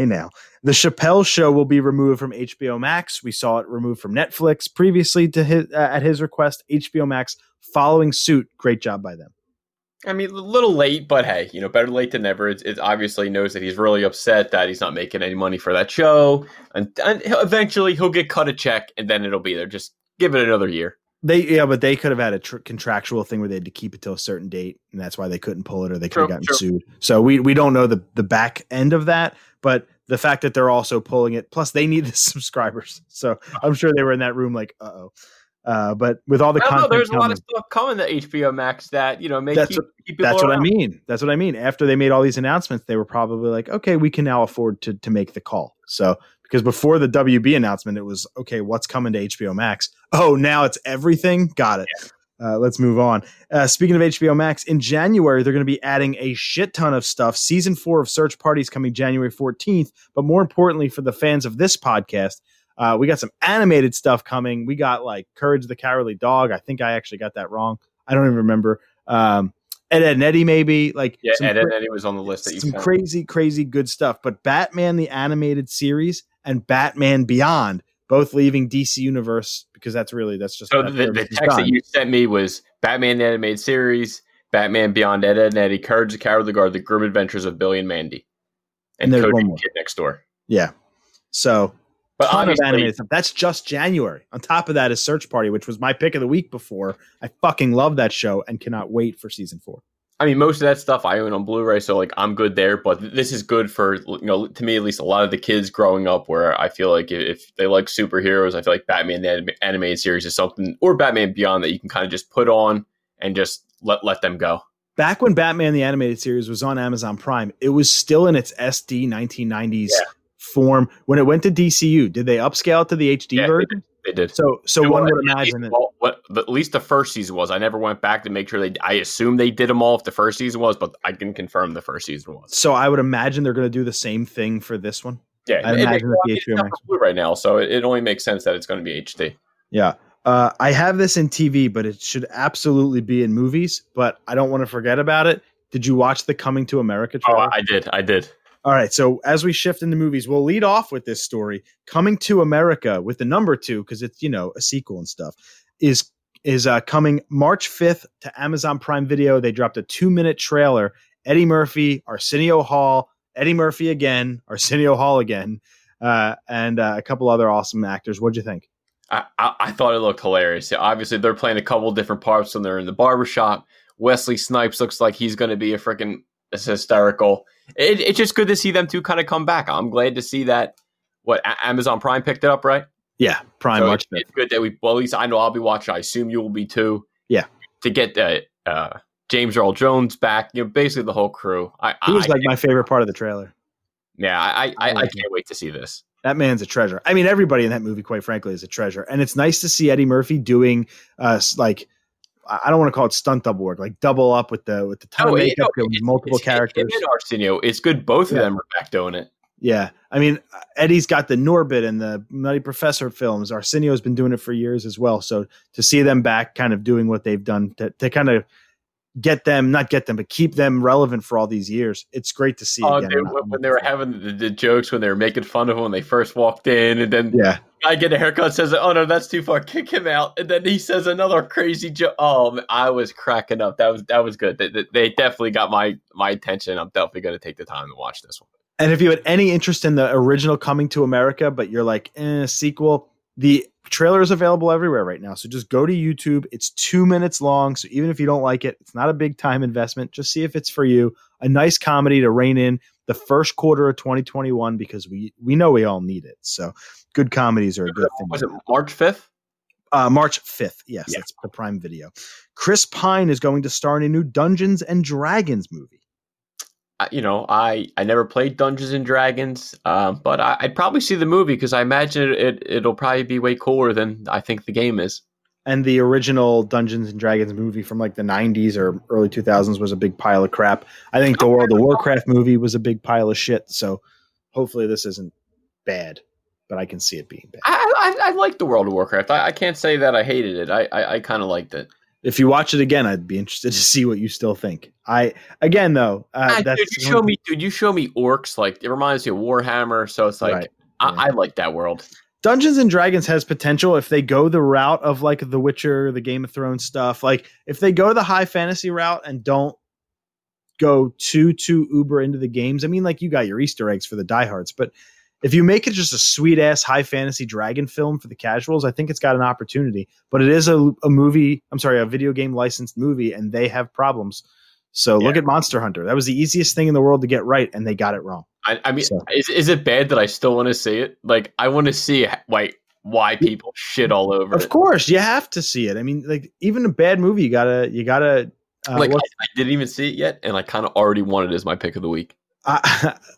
now, The Chappelle Show will be removed from HBO Max. We saw it removed from Netflix previously at his request. HBO Max following suit. Great job by them. I mean, a little late, but hey, you know, better late than never. It obviously knows that he's really upset that he's not making any money for that show, and eventually he'll get cut a check, and then it'll be there. Just give it another year. But they could have had a contractual thing where they had to keep it till a certain date, and that's why they couldn't pull it, or they could have gotten sued. So we don't know the back end of that, but the fact that they're also pulling it, plus they need the subscribers. So I'm sure they were in that room like, uh-oh. But with all the content, there's a lot of stuff coming to HBO Max that, you know, That's what I mean. After they made all these announcements, they were probably like, okay, we can now afford to make the call. So, because before the WB announcement, it was, okay, what's coming to HBO Max? Oh, now it's everything. Got it. Yeah. Let's move on. Speaking of HBO Max, in January, they're going to be adding a shit ton of stuff. Season 4 of Search Party is coming January 14th. But more importantly, for the fans of this podcast, we got some animated stuff coming. We got like Courage the Cowardly Dog. I think I actually got that wrong. I don't even remember. Ed, and Eddie, maybe. Like, yeah, Ed, and Eddie was on the list. Some crazy, crazy good stuff. But Batman the Animated Series and Batman Beyond, both leaving DC Universe, because that's just. So the text that you sent me was Batman the Animated Series, Batman Beyond, Ed, and Eddie, Courage the Cowardly Dog, The Grim Adventures of Billy and Mandy, and there's Cody the Kid Next Door. Yeah. So. But ton of animated stuff. That's just January. On top of that is Search Party, which was my pick of the week before. I fucking love that show and cannot wait for season 4. I mean, most of that stuff I own on Blu-ray, so like I'm good there. But this is good for, you know, to me at least, a lot of the kids growing up, where I feel like if they like superheroes, I feel like Batman the Animated Series is something, or Batman Beyond, that you can kind of just put on and just let them go. Back when Batman the Animated Series was on Amazon Prime, it was still in its SD 1990s form. When it went to DCU, did they upscale it to the HD version? They did. So one would imagine that. Well, at least the first season was. I never went back to make sure I assume they did them all if the first season was, but I can confirm the first season was. So I would imagine they're going to do the same thing for this one. Yeah, I imagine that the HBO Max right now, so it only makes sense that it's going to be HD. Yeah. I have this in TV, but it should absolutely be in movies, but I don't want to forget about it. Did you watch the Coming to America trailer? Oh, I did. All right. So as we shift into movies, we'll lead off with this story. Coming to America, with the number 2, because it's, you know, a sequel and stuff, is coming March 5th to Amazon Prime Video. They dropped a 2-minute trailer. Eddie Murphy, Arsenio Hall, Eddie Murphy again, Arsenio Hall again, and a couple other awesome actors. What'd you think? I thought it looked hilarious. Obviously, they're playing a couple different parts when they're in the barbershop. Wesley Snipes looks like he's going to be a freaking hysterical. It's just good to see them two kind of come back. I'm glad to see that. What, Amazon Prime picked it up, right? Yeah, Prime. So it's good that we. Well, at least I know I'll be watching. I assume you will be too. Yeah. To get James Earl Jones back, you know, basically the whole crew. My favorite part of the trailer. Yeah, I can't wait to see this. That man's a treasure. I mean, everybody in that movie, quite frankly, is a treasure. And it's nice to see Eddie Murphy doing, I don't want to call it stunt double work, like double up with the ton of makeup, multiple characters. It's Arsenio. It's good both of them are back doing it. Yeah. I mean, Eddie's got the Norbit and the Nutty Professor films. Arsenio's been doing it for years as well. So to see them back kind of doing what they've done to kind of but keep them relevant for all these years. It's great to see. When they were having the jokes, when they were making fun of him when they first walked in, and then the guy get a haircut and says, "Oh no, that's too far. Kick him out." And then he says another crazy joke. Oh, man, I was cracking up. That was good. They definitely got my attention. I'm definitely going to take the time to watch this one. And if you had any interest in the original Coming to America, but you're like, sequel, the trailer is available everywhere right now. So just go to YouTube. It's 2 minutes long. So even if you don't like it, it's not a big time investment. Just see if it's for you. A nice comedy to rein in the first quarter of 2021, because we know we all need it. So good comedies are a good thing. Was it March 5th? March 5th. Yes, yeah. That's the Prime Video. Chris Pine is going to star in a new Dungeons and Dragons movie. You know, I never played Dungeons and Dragons, but I'd probably see the movie because I imagine it'll probably be way cooler than I think the game is. And the original Dungeons and Dragons movie from like the 90s or early 2000s was a big pile of crap. I think the World of Warcraft movie was a big pile of shit. So hopefully this isn't bad, but I can see it being bad. I like the World of Warcraft. I can't say that I hated it. I kind of liked it. If you watch it again, I'd be interested to see what you still think. You show me orcs, like it reminds me of Warhammer, so it's like right. I like that world. Dungeons and Dragons has potential if they go the route of like The Witcher, the Game of Thrones stuff. Like if they go the high fantasy route and don't go too uber into the games. I mean, like you got your Easter eggs for the diehards, but if you make it just a sweet ass high fantasy dragon film for the casuals, I think it's got an opportunity. But it is a video game licensed movie, and they have problems. So look at Monster Hunter. That was the easiest thing in the world to get right, and they got it wrong. Is it bad that I still want to see it? Like I want to see why people shit all over. Of course, you have to see it. I mean, like even a bad movie, you gotta. I didn't even see it yet, and I kind of already want it as my pick of the week.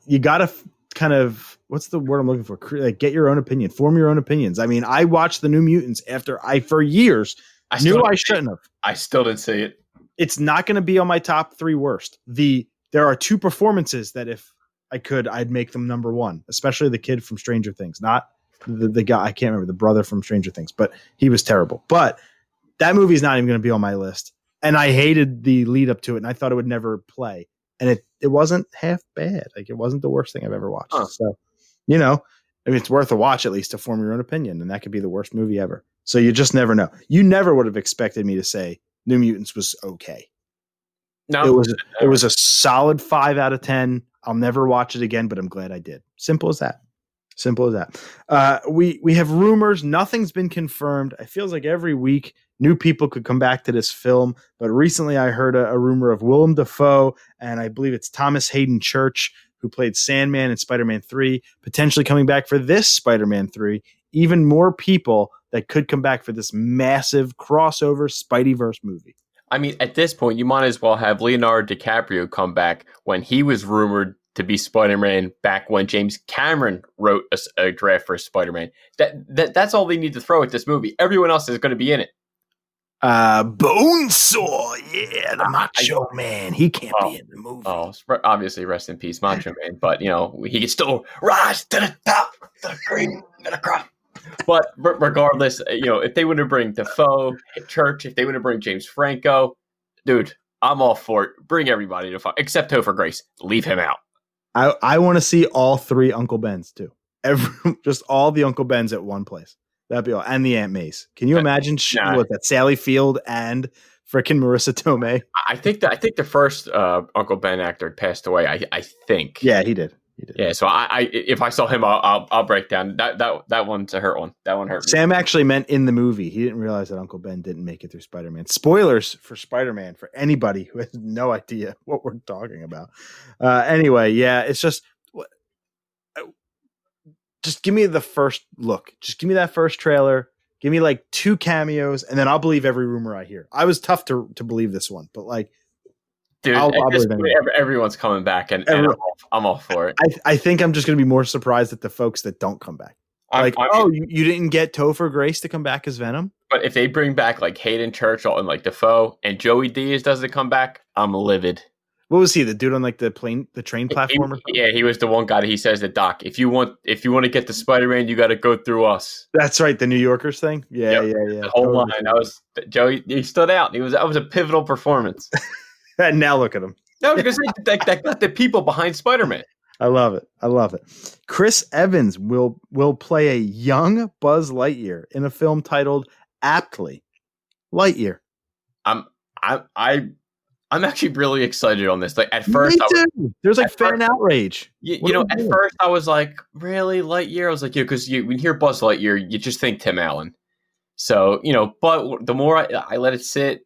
You gotta kind of. What's the word I'm looking for? Like, get your own opinion. Form your own opinions. I mean, I watched The New Mutants after for years, I knew I shouldn't have. I still didn't see it. It's not going to be on my top 3 worst. There are 2 performances that if I could, I'd make them number 1, especially the kid from Stranger Things. Not the guy, I can't remember, the brother from Stranger Things, but he was terrible. But that movie's not even going to be on my list. And I hated the lead up to it, and I thought it would never play. And it wasn't half bad. Like, it wasn't the worst thing I've ever watched. Huh. So. You know, I mean, it's worth a watch at least to form your own opinion, and that could be the worst movie ever. So you just never know. You never would have expected me to say New Mutants was okay. No, it was a solid 5 out of 10. I'll never watch it again, but I'm glad I did. Simple as that. We have rumors. Nothing's been confirmed. It feels like every week new people could come back to this film. But recently I heard a rumor of Willem Dafoe, and I believe it's Thomas Hayden Church, who played Sandman in Spider-Man 3, potentially coming back for this Spider-Man 3. Even more people that could come back for this massive crossover Spideyverse movie. I mean, at this point, you might as well have Leonardo DiCaprio come back when he was rumored to be Spider-Man back when James Cameron wrote a draft for Spider-Man. That's all they need to throw at this movie. Everyone else is going to be in it. Bonesaw, yeah, the Macho Man. He can't be in the movie. Oh, obviously, rest in peace, Macho Man. But, you know, he can still rise to the top, the cream, to the crop. But regardless, you know, if they were to bring Defoe, Church, if they were to bring James Franco, dude, I'm all for it. Bring everybody to except Topher Grace. Leave him out. I want to see all three Uncle Bens too. Just all the Uncle Bens at one place. That'd be all. And the Aunt Mays. Can you imagine with that Sally Field and freaking Marissa Tomei? I think the first Uncle Ben actor passed away. I think. Yeah, he did. Yeah, so if I saw him, I'll break down. That one's a hurt one. That one hurt me. Sam actually meant in the movie. He didn't realize that Uncle Ben didn't make it through Spider-Man. Spoilers for Spider-Man for anybody who has no idea what we're talking about. Anyway, yeah, it's just give me the first look. Just give me that first trailer. Give me like two cameos, and then I'll believe every rumor I hear. I was tough to believe this one, but like. Dude, everyone's coming back, and I'm all for it. I think I'm just going to be more surprised at the folks that don't come back. You didn't get Topher Grace to come back as Venom? But if they bring back like Hayden Churchill and like Defoe and Joey Diaz doesn't come back, I'm livid. What was he, the dude on like the train platform? Yeah, he was the one guy that he says to Doc, if you want to get to Spider-Man, you got to go through us. That's right, the New Yorkers thing. Yeah, yeah. The whole line. Joey. He stood out. That was a pivotal performance. And now look at him. No, because that got the people behind Spider-Man. I love it. Chris Evans will play a young Buzz Lightyear in a film titled aptly Lightyear. I'm actually really excited on this. Like at first, there's like fan outrage. At first I was like, really Lightyear? I was like, yeah, because when you hear Buzz Lightyear, you just think Tim Allen. So but the more I let it sit.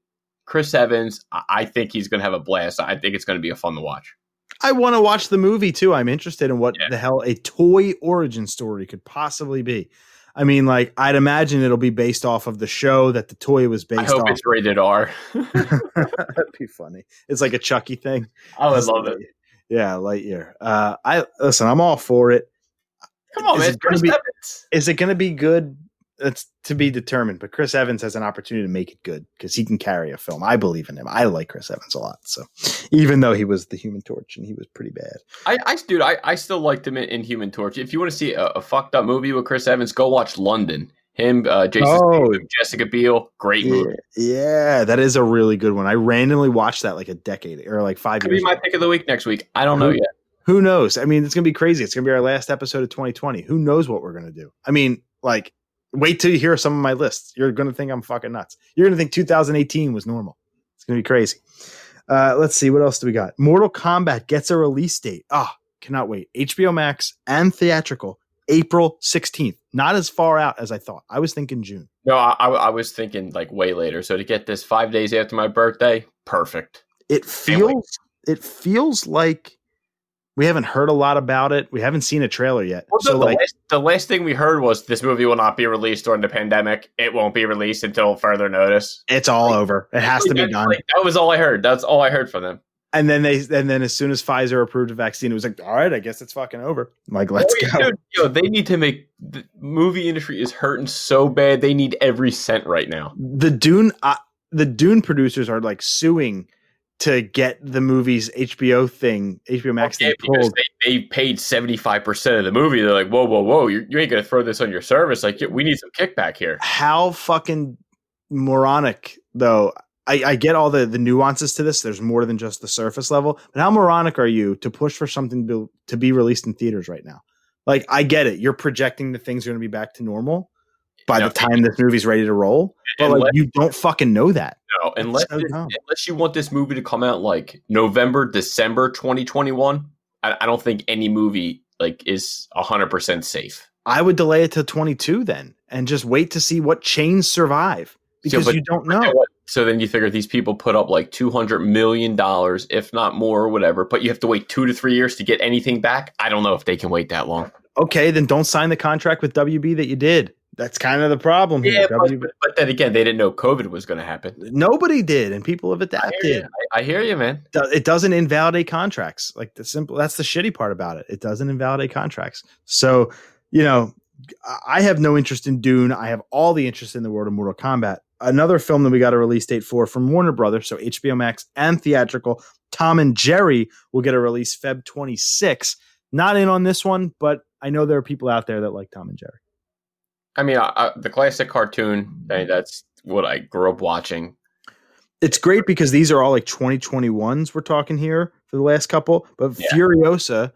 Chris Evans, I think he's going to have a blast. I think it's going to be fun to watch. I want to watch the movie, too. I'm interested in what the hell a toy origin story could possibly be. I mean, like, I'd imagine it'll be based off of the show that the toy was based off. I hope it's rated R. That'd be funny. It's like a Chucky thing. I would love it. Yeah, Lightyear. Listen, I'm all for it. Come on, man. Is it going to be good? That's to be determined, but Chris Evans has an opportunity to make it good because he can carry a film. I believe in him. I like Chris Evans a lot. So even though he was the Human Torch and he was pretty bad. I still liked him in Human Torch. If you want to see a fucked up movie with Chris Evans, go watch London. Him, Jason Statham, Jessica Biel. Great movie. Yeah, that is a really good one. I randomly watched that like a decade or like 5 years ago. Could be my pick of the week next week. I don't know yet. Who knows? I mean, it's going to be crazy. It's going to be our last episode of 2020. Who knows what we're going to do? I mean, like, wait till you hear some of my lists. You're going to think I'm fucking nuts. You're going to think 2018 was normal. It's going to be crazy. Let's see. What else do we got? Mortal Kombat gets a release date. Cannot wait. HBO Max and theatrical, April 16th. Not as far out as I thought. I was thinking June. No, I was thinking like way later. So to get this 5 days after my birthday, perfect. It feels like we haven't heard a lot about it. We haven't seen a trailer yet. Well, so the last thing we heard was this movie will not be released during the pandemic. It won't be released until further notice. It's all over. It has to be done. That was all I heard. That's all I heard from them. And then as soon as Pfizer approved a vaccine, it was like, all right, I guess it's fucking over. I'm like, let's go. Dude, they need to make the movie industry is hurting so bad. They need every cent right now. The Dune producers are like suing to get the movie's HBO thing, HBO Max thing pulled. They paid 75% of the movie. They're like, whoa, you ain't going to throw this on your service. Like, we need some kickback here. How fucking moronic, though. I get all the nuances to this. There's more than just the surface level. But how moronic are you to push for something to be released in theaters right now? Like, I get it. You're projecting that things are going to be back to normal by the time this movie's ready to roll. But like, you don't fucking know that. No, unless you want this movie to come out like November, December 2021, I don't think any movie like is 100% safe. I would delay it to 22 then and just wait to see what chains survive. because you don't know. So then you figure these people put up like $200 million, if not more or whatever, but you have to wait 2 to 3 years to get anything back. I don't know if they can wait that long. Okay, then don't sign the contract with WB that you did. That's kind of the problem here. Yeah, but then again, they didn't know COVID was going to happen. Nobody did, and people have adapted. I hear you, man. It doesn't invalidate contracts. Like that's the shitty part about it. It doesn't invalidate contracts. So, you know, I have no interest in Dune. I have all the interest in the world of Mortal Kombat. Another film that we got a release date for from Warner Brothers, so HBO Max and theatrical, Tom and Jerry will get a release Feb 26. Not in on this one, but I know there are people out there that like Tom and Jerry. I mean, the classic cartoon, I mean, that's what I grew up watching. It's great because these are all like 2021s we're talking here for the last couple. But yeah. Furiosa,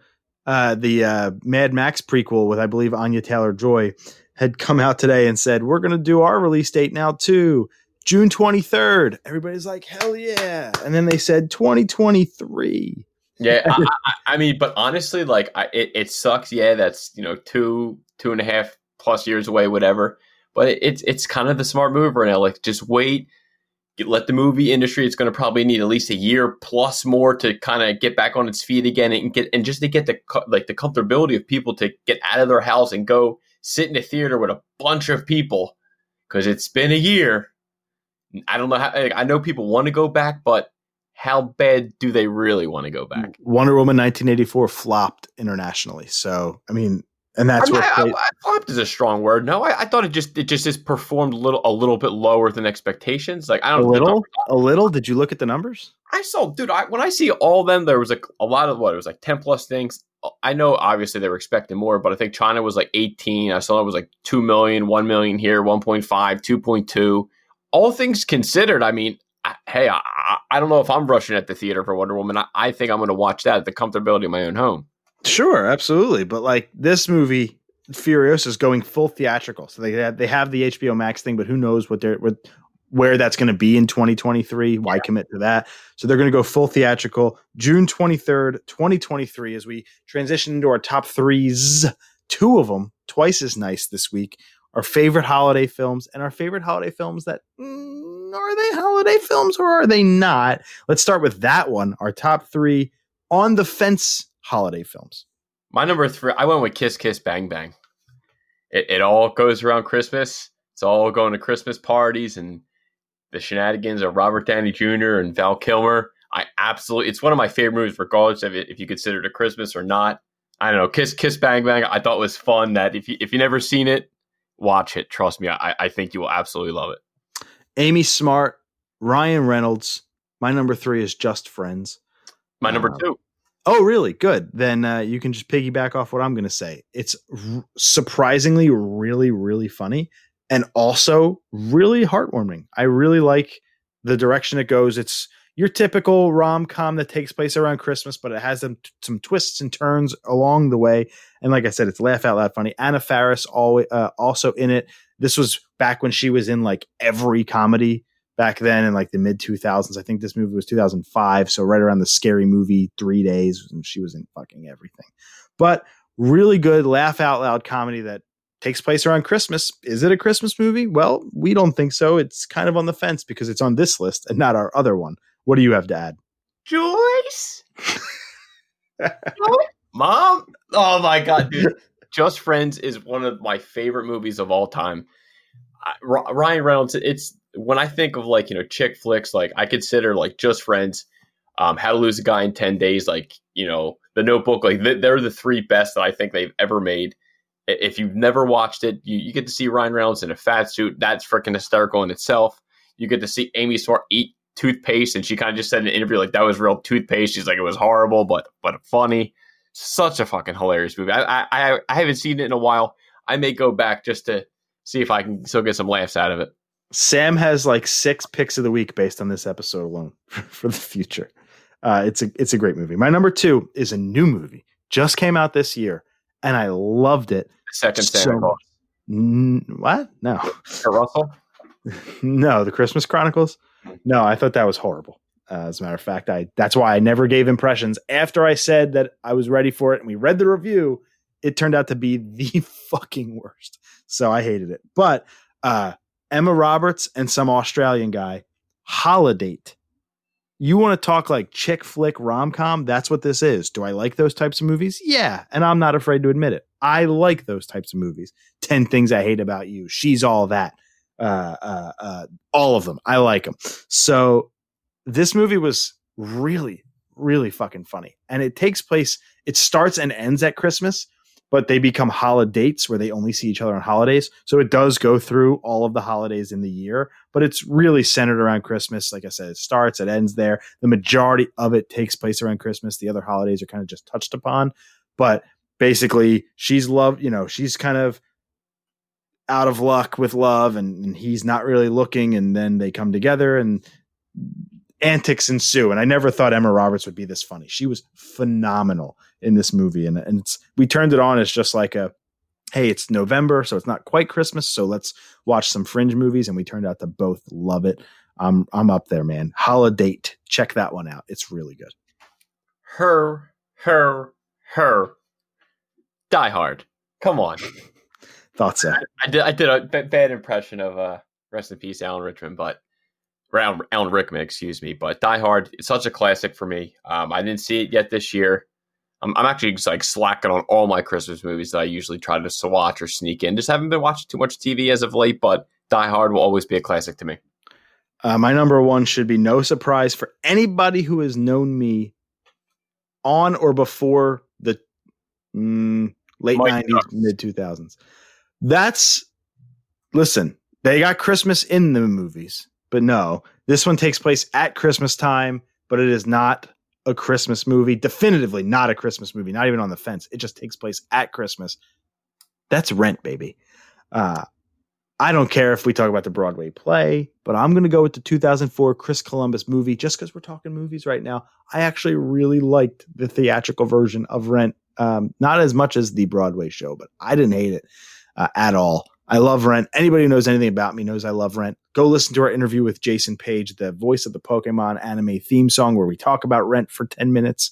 the Mad Max prequel with, I believe, Anya Taylor-Joy, had come out today and said, we're going to do our release date now too, June 23rd. Everybody's like, hell yeah. And then they said 2023. Yeah, I mean, but honestly, like, it sucks. Yeah, that's, you know, two and a half plus years away, whatever. But it's kind of the smart move right now. Like, just wait, let the movie industry. It's going to probably need at least a year plus more to kind of get back on its feet again and just to get the comfortability of people to get out of their house and go sit in a theater with a bunch of people, because it's been a year. I don't know how. Like, I know people want to go back, but how bad do they really want to go back? Wonder Woman 1984 flopped internationally. So, I mean, and that's what flopped is a strong word. No, I thought it just performed a little bit lower than expectations. Like, I don't know. A little. Did you look at the numbers? I saw, dude, when I see all of them, there was like a lot of what it was like 10 plus things. I know obviously they were expecting more, but I think China was like 18. I saw it was like 2 million, 1 million here, 1.5, 2.2. All things considered, I mean, hey, I don't know if I'm rushing at the theater for Wonder Woman. I think I'm going to watch that at the comfortability of my own home. Sure, absolutely. But like this movie, Furiosa, is going full theatrical. So they have the HBO Max thing, but who knows where that's going to be in 2023. Why commit to that? So they're going to go full theatrical June 23rd, 2023, as we transition into our top threes. Two of them, twice as nice this week, our favorite holiday films and our favorite holiday films that are they holiday films or are they not? Let's start with that one. Our top three on the fence holiday films. My number three, I went with Kiss Kiss Bang Bang. It all goes around Christmas. It's all going to Christmas parties and the shenanigans of Robert Downey Jr. and Val Kilmer. It's one of my favorite movies, regardless of if you consider it a Christmas or not. I don't know. Kiss Kiss Bang Bang, I thought was fun. That if you never seen it, watch it. Trust me, I think you will absolutely love it. Amy Smart, Ryan Reynolds. My number three is Just Friends. My number two. Oh, really? Good. Then you can just piggyback off what I'm going to say. It's surprisingly really, really funny and also really heartwarming. I really like the direction it goes. It's your typical rom-com that takes place around Christmas, but it has some twists and turns along the way. And like I said, it's laugh out loud funny. Anna Faris also in it. This was back when she was in like every comedy back then in like the mid 2000s. I think this movie was 2005. So right around the Scary Movie 3 days, and she was in fucking everything, but really good laugh out loud comedy that takes place around Christmas. Is it a Christmas movie? Well, we don't think so. It's kind of on the fence because it's on this list and not our other one. What do you have to add? Joyce? Mom? Oh my God, dude. Just Friends is one of my favorite movies of all time. Ryan Reynolds, it's when I think of like, you know, chick flicks, like I consider like Just Friends, How to Lose a Guy in 10 Days, like, you know, The Notebook, like they're the three best that I think they've ever made. If you've never watched it, you get to see Ryan Reynolds in a fat suit. That's freaking hysterical in itself. You get to see Amy Smart eat toothpaste, and she kind of just said in an interview like that was real toothpaste. She's like, it was horrible, but funny. Such a fucking hilarious movie. I haven't seen it in a while. I may go back just to see if I can still get some laughs out of it. Sam has like 6 picks of the week based on this episode alone for the future. It's a great movie. My number two is a new movie. Just came out this year, and I loved it. The second Santa Claus. What? No. Russell? No, The Christmas Chronicles? No, I thought that was horrible. As a matter of fact, that's why I never gave impressions. After I said that I was ready for it and we read the review, it turned out to be the fucking worst. So I hated it. But Emma Roberts and some Australian guy. Holidate. You want to talk like chick flick rom-com? That's what this is. Do I like those types of movies? Yeah. And I'm not afraid to admit it. I like those types of movies. 10 Things I Hate About You. She's All That. All of them. I like them. So this movie was really, really fucking funny. And it takes place. It starts and ends at Christmas, but they become holidates where they only see each other on holidays. So it does go through all of the holidays in the year, but it's really centered around Christmas. Like I said, it starts, it ends there. The majority of it takes place around Christmas. The other holidays are kind of just touched upon, but basically she's love, you know, she's kind of out of luck with love and he's not really looking. And then they come together and antics ensue. And I never thought Emma Roberts would be this funny. She was phenomenal in this movie. And it's, we turned it on as just like a, hey, it's November, so it's not quite Christmas, so let's watch some fringe movies. And we turned out to both love it. I'm up there, man. Holidate. Check that one out. It's really good. Her. Die Hard. Come on. Thought so. I did a bad impression of rest in peace, Alan Rickman, but Alan Rickman, excuse me. But Die Hard, it's such a classic for me. I didn't see it yet this year. I'm actually just like slacking on all my Christmas movies that I usually try to watch or sneak in. Just haven't been watching too much TV as of late, but Die Hard will always be a classic to me. My number one should be no surprise for anybody who has known me on or before the late 90s, mid 2000s. That's, listen, they got Christmas in the movies, but no, this one takes place at Christmas time, but it is not a Christmas movie. Definitively not a Christmas movie, not even on the fence. It just takes place at Christmas. That's Rent, baby. I don't care if we talk about the Broadway play, but I'm going to go with the 2004 Chris Columbus movie just because we're talking movies right now. I actually really liked the theatrical version of Rent. Not as much as the Broadway show, but I didn't hate it at all. I love Rent. Anybody who knows anything about me knows I love Rent. Go listen to our interview with Jason Page, the voice of the Pokemon anime theme song, where we talk about Rent for 10 minutes.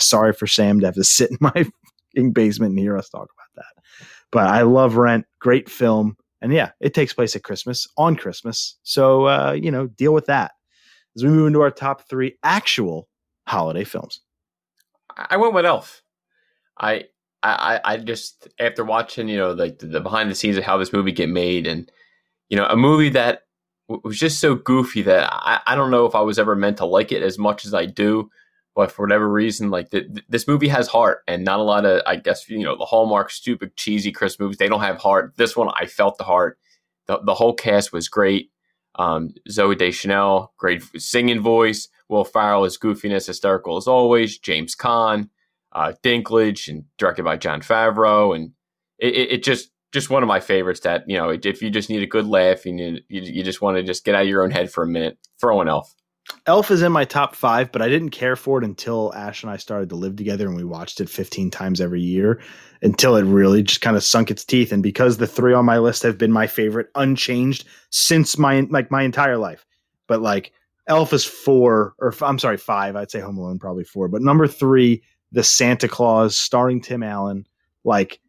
Sorry for Sam to have to sit in my basement and hear us talk about that. But I love Rent. Great film. And yeah, it takes place at Christmas, on Christmas. So, you know, deal with that. As we move into our top three actual holiday films. I went with Elf. I just, after watching, you know, like the behind the scenes of how this movie get made, and, you know, a movie that was just so goofy that I don't know if I was ever meant to like it as much as I do, but for whatever reason, like this movie has heart, and not a lot of, I guess, you know, the Hallmark stupid cheesy Christmas movies, they don't have heart. This one, I felt the heart. The whole cast was great. Zoe Deschanel, great singing voice. Will Ferrell, his goofiness, hysterical as always. James Caan. Dinklage, and directed by John Favreau, and it just one of my favorites. That, you know, if you just need a good laugh and you just want to just get out of your own head for a minute, throw an Elf. Elf is in my top five, but I didn't care for it until Ash and I started to live together and we watched it 15 times every year until it really just kind of sunk its teeth. And because the three on my list have been my favorite unchanged since my entire life, but like Elf is four, or I'm sorry, five. I'd say Home Alone probably four, but number three, The Santa Claus, starring Tim Allen, like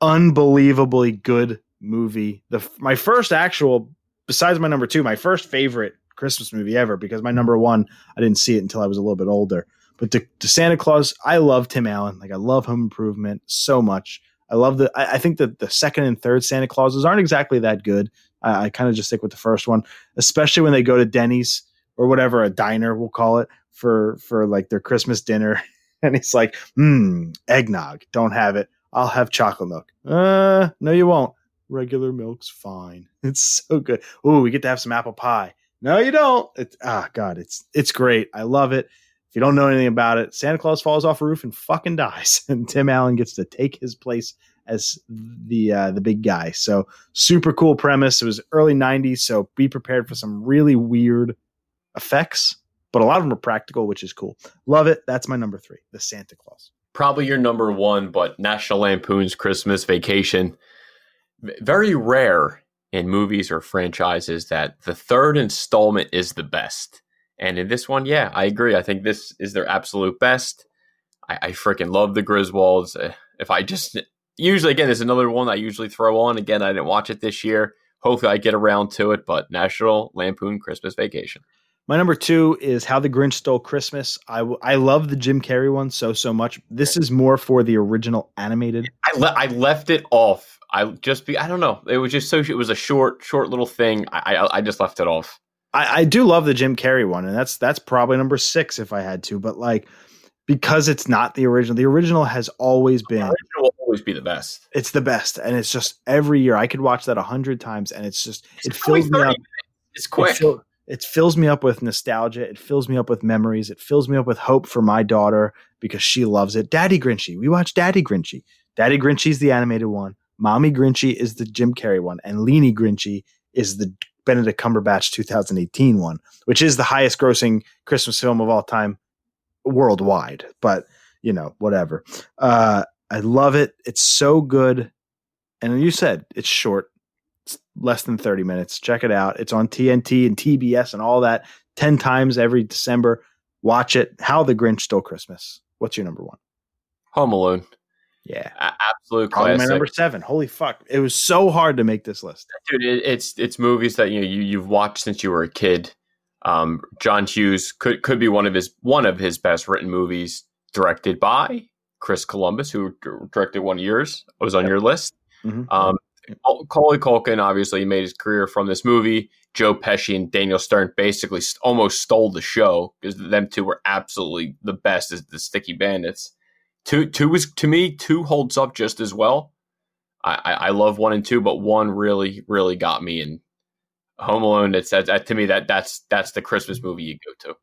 unbelievably good movie. My first actual, besides my number two, my first favorite Christmas movie ever, because my number one, I didn't see it until I was a little bit older. But the Santa Claus, I love Tim Allen. Like, I love Home Improvement so much. I love I think that the second and third Santa Clauses aren't exactly that good. I kind of just stick with the first one, especially when they go to Denny's or whatever, a diner, we'll call it, for like their Christmas dinner. And it's like, eggnog. Don't have it. I'll have chocolate milk. No, you won't. Regular milk's fine. It's so good. Ooh, we get to have some apple pie. No, you don't. God, it's great. I love it. If you don't know anything about it, Santa Claus falls off a roof and fucking dies. And Tim Allen gets to take his place as the big guy. So super cool premise. It was early 90s. So be prepared for some really weird effects, but a lot of them are practical, which is cool. Love it. That's my number three, The Santa Claus. Probably your number one, but National Lampoon's Christmas Vacation. Very rare in movies or franchises that the third installment is the best. And in this one, yeah, I agree. I think this is their absolute best. I freaking love the Griswolds. If I just, usually, again, there's another one I usually throw on. Again, I didn't watch it this year, Hopefully I get around to it, but National Lampoon Christmas Vacation. My number two is How the Grinch Stole Christmas. I love the Jim Carrey one so much. This is more for the original animated. I left it off. I don't know. It was just so. It was a short little thing. I just left it off. I do love the Jim Carrey one, and that's probably number six if I had to. But like, because it's not the original. The original has always been. The original will always be the best. It's the best, and it's just every year I could watch that 100 times, and it's just it fills me up. It's quick. It fills me up with nostalgia. It fills me up with memories. It fills me up with hope for my daughter because she loves it. Daddy Grinchy. We watch Daddy Grinchy. Daddy Grinchy's the animated one. Mommy Grinchy is the Jim Carrey one. And Leanie Grinchy is the Benedict Cumberbatch 2018 one, which is the highest grossing Christmas film of all time worldwide. But, you know, whatever. I love it. It's so good. And you said it's short. It's less than 30 minutes. Check it out. It's on TNT and TBS and all that 10 times every December. Watch it. How the Grinch Stole Christmas. What's your number one? Home Alone. Yeah. Absolute classic. My number seven. Holy fuck. It was so hard to make this list. Dude, it's movies that you've watched since you were a kid. John Hughes could be one of his best written movies, directed by Chris Columbus, who directed one of yours. It was on your list. Mm-hmm. Macaulay Culkin obviously made his career from this movie. Joe Pesci and Daniel Stern basically almost stole the show because them two were absolutely the best as the Sticky Bandits. Two holds up just as well. I love one and two, but one really, really got me. And Home Alone, to me that's the Christmas movie you go to.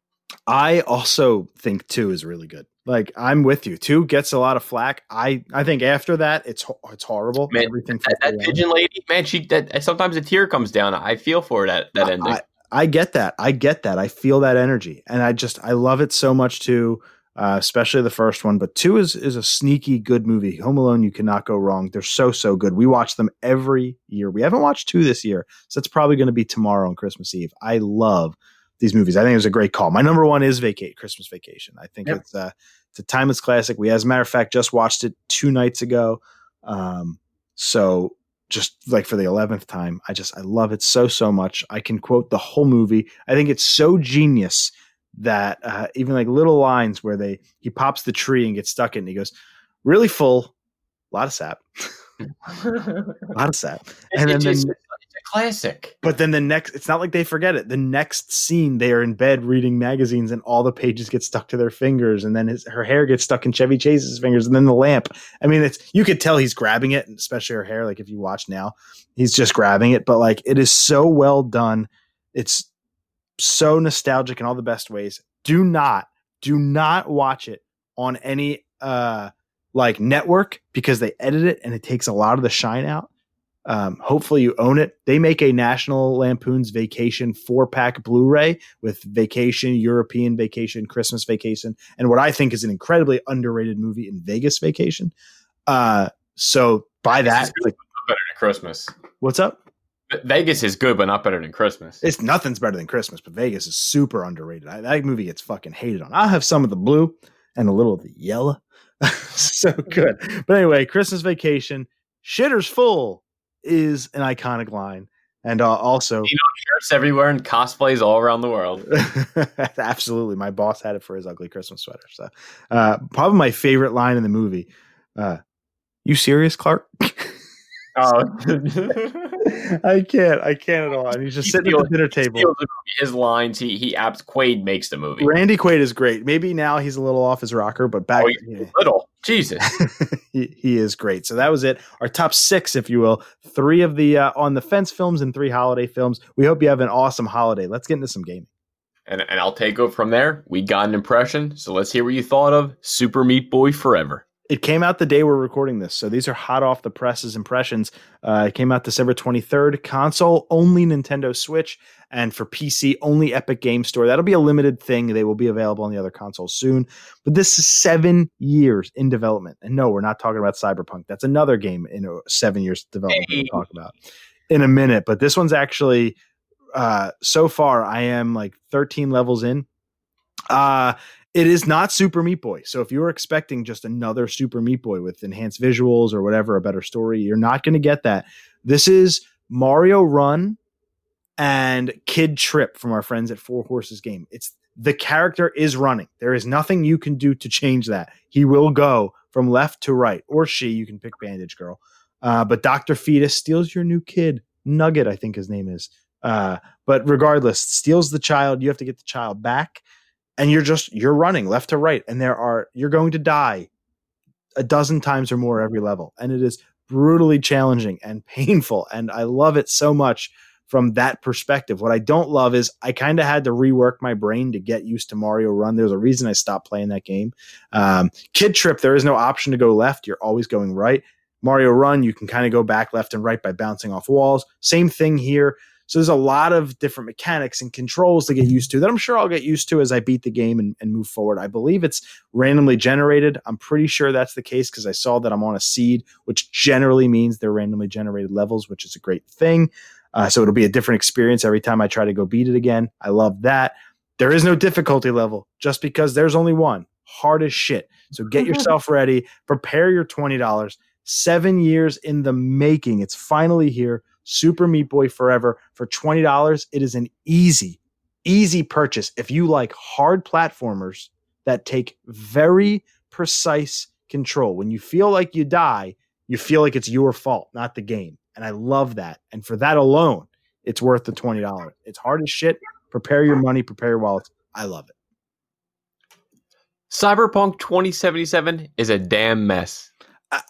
I also think two is really good. Like, I'm with you. Two gets a lot of flack. I think after that, it's horrible. Man, everything that pigeon lady, man, sometimes a tear comes down. I feel for that ending. I get that. I feel that energy. And I love it so much too, especially the first one. But two is a sneaky good movie. Home Alone, you cannot go wrong. They're so good. We watch them every year. We haven't watched two this year, so it's probably going to be tomorrow on Christmas Eve. I love these movies. I think it was a great call. My number one is Christmas Vacation. I think it's a timeless classic. We, as a matter of fact, just watched it 2 nights ago. So just like for the 11th time, I love it so much. I can quote the whole movie. I think it's so genius that even like little lines where he pops the tree and gets stuck in it. And he goes, really full, a lot of sap, and then classic. But then the next, it's not like they forget it. The next scene, they are in bed reading magazines and all the pages get stuck to their fingers. And then her hair gets stuck in Chevy Chase's fingers. And then the lamp. I mean, you could tell he's grabbing it, and especially her hair. Like, if you watch now, he's just grabbing it. But like, it is so well done. It's so nostalgic in all the best ways. Do not watch it on any network because they edit it and it takes a lot of the shine out. Hopefully you own it. They make a National Lampoon's Vacation 4-pack Blu-ray with Vacation, European Vacation, Christmas Vacation, and what I think is an incredibly underrated movie in Vegas Vacation. So buy that. It's like, better than Christmas. What's up? Vegas is good, but not better than Christmas. It's nothing's better than Christmas, but Vegas is super underrated. That movie gets fucking hated on. I'll have some of the blue and a little of the yellow. So good. But anyway, Christmas Vacation, shitter's full, is an iconic line, and also shirts everywhere and cosplays all around the world. Absolutely, my boss had it for his ugly Christmas sweater. So, probably my favorite line in the movie. You serious, Clark? Oh, I can't at all. And he's just sitting at the dinner table. His lines, he apps. Quaid makes the movie. Randy Quaid is great. Maybe now he's a little off his rocker, but back little. Jesus, he is great. So that was it. Our top 6, if you will, 3 of the on the fence films and 3 holiday films. We hope you have an awesome holiday. Let's get into some gaming. And I'll take over from there. We got an impression. So let's hear what you thought of Super Meat Boy Forever. It came out the day we're recording this. So these are hot off the presses impressions. It came out December 23rd. Console only Nintendo Switch, and for PC only Epic Game Store. That'll be a limited thing. They will be available on the other consoles soon. But this is 7 years in development. And no, we're not talking about Cyberpunk. That's another game in 7 years development we'll talk about in a minute. But this one's actually, so far, I am like 13 levels in. It is not Super Meat Boy. So if you were expecting just another Super Meat Boy with enhanced visuals or whatever, a better story, you're not going to get that. This is Mario Run, and Kid Trip from our friends at Four Horses Game. It's the character is running. There is nothing you can do to change that. He will go from left to right, or she. You can pick Bandage Girl. But Dr. Fetus steals your new kid, Nugget, I think his name is. But regardless, steals the child. You have to get the child back, and you're running left to right. And you're going to die a dozen times or more every level. And it is brutally challenging and painful. And I love it so much from that perspective. What I don't love is I kind of had to rework my brain to get used to Mario Run. There's a reason I stopped playing that game. Kid Trip, there is no option to go left. You're always going right. Mario Run, you can kind of go back left and right by bouncing off walls. Same thing here. So there's a lot of different mechanics and controls to get used to that I'm sure I'll get used to as I beat the game and move forward. I believe it's randomly generated. I'm pretty sure that's the case because I saw that I'm on a seed, which generally means they're randomly generated levels, which is a great thing. So it'll be a different experience every time I try to go beat it again. I love that. There is no difficulty level just because there's only one. Hard as shit. So get yourself ready. Prepare your $20. 7 years in the making. It's finally here. Super Meat Boy Forever for $20. It is an easy, easy purchase. If you like hard platformers that take very precise control, when you feel like you die, you feel like it's your fault, not the game. And I love that. And for that alone, it's worth the $20. It's hard as shit. Prepare your money, prepare your wallets. I love it. Cyberpunk 2077 is a damn mess.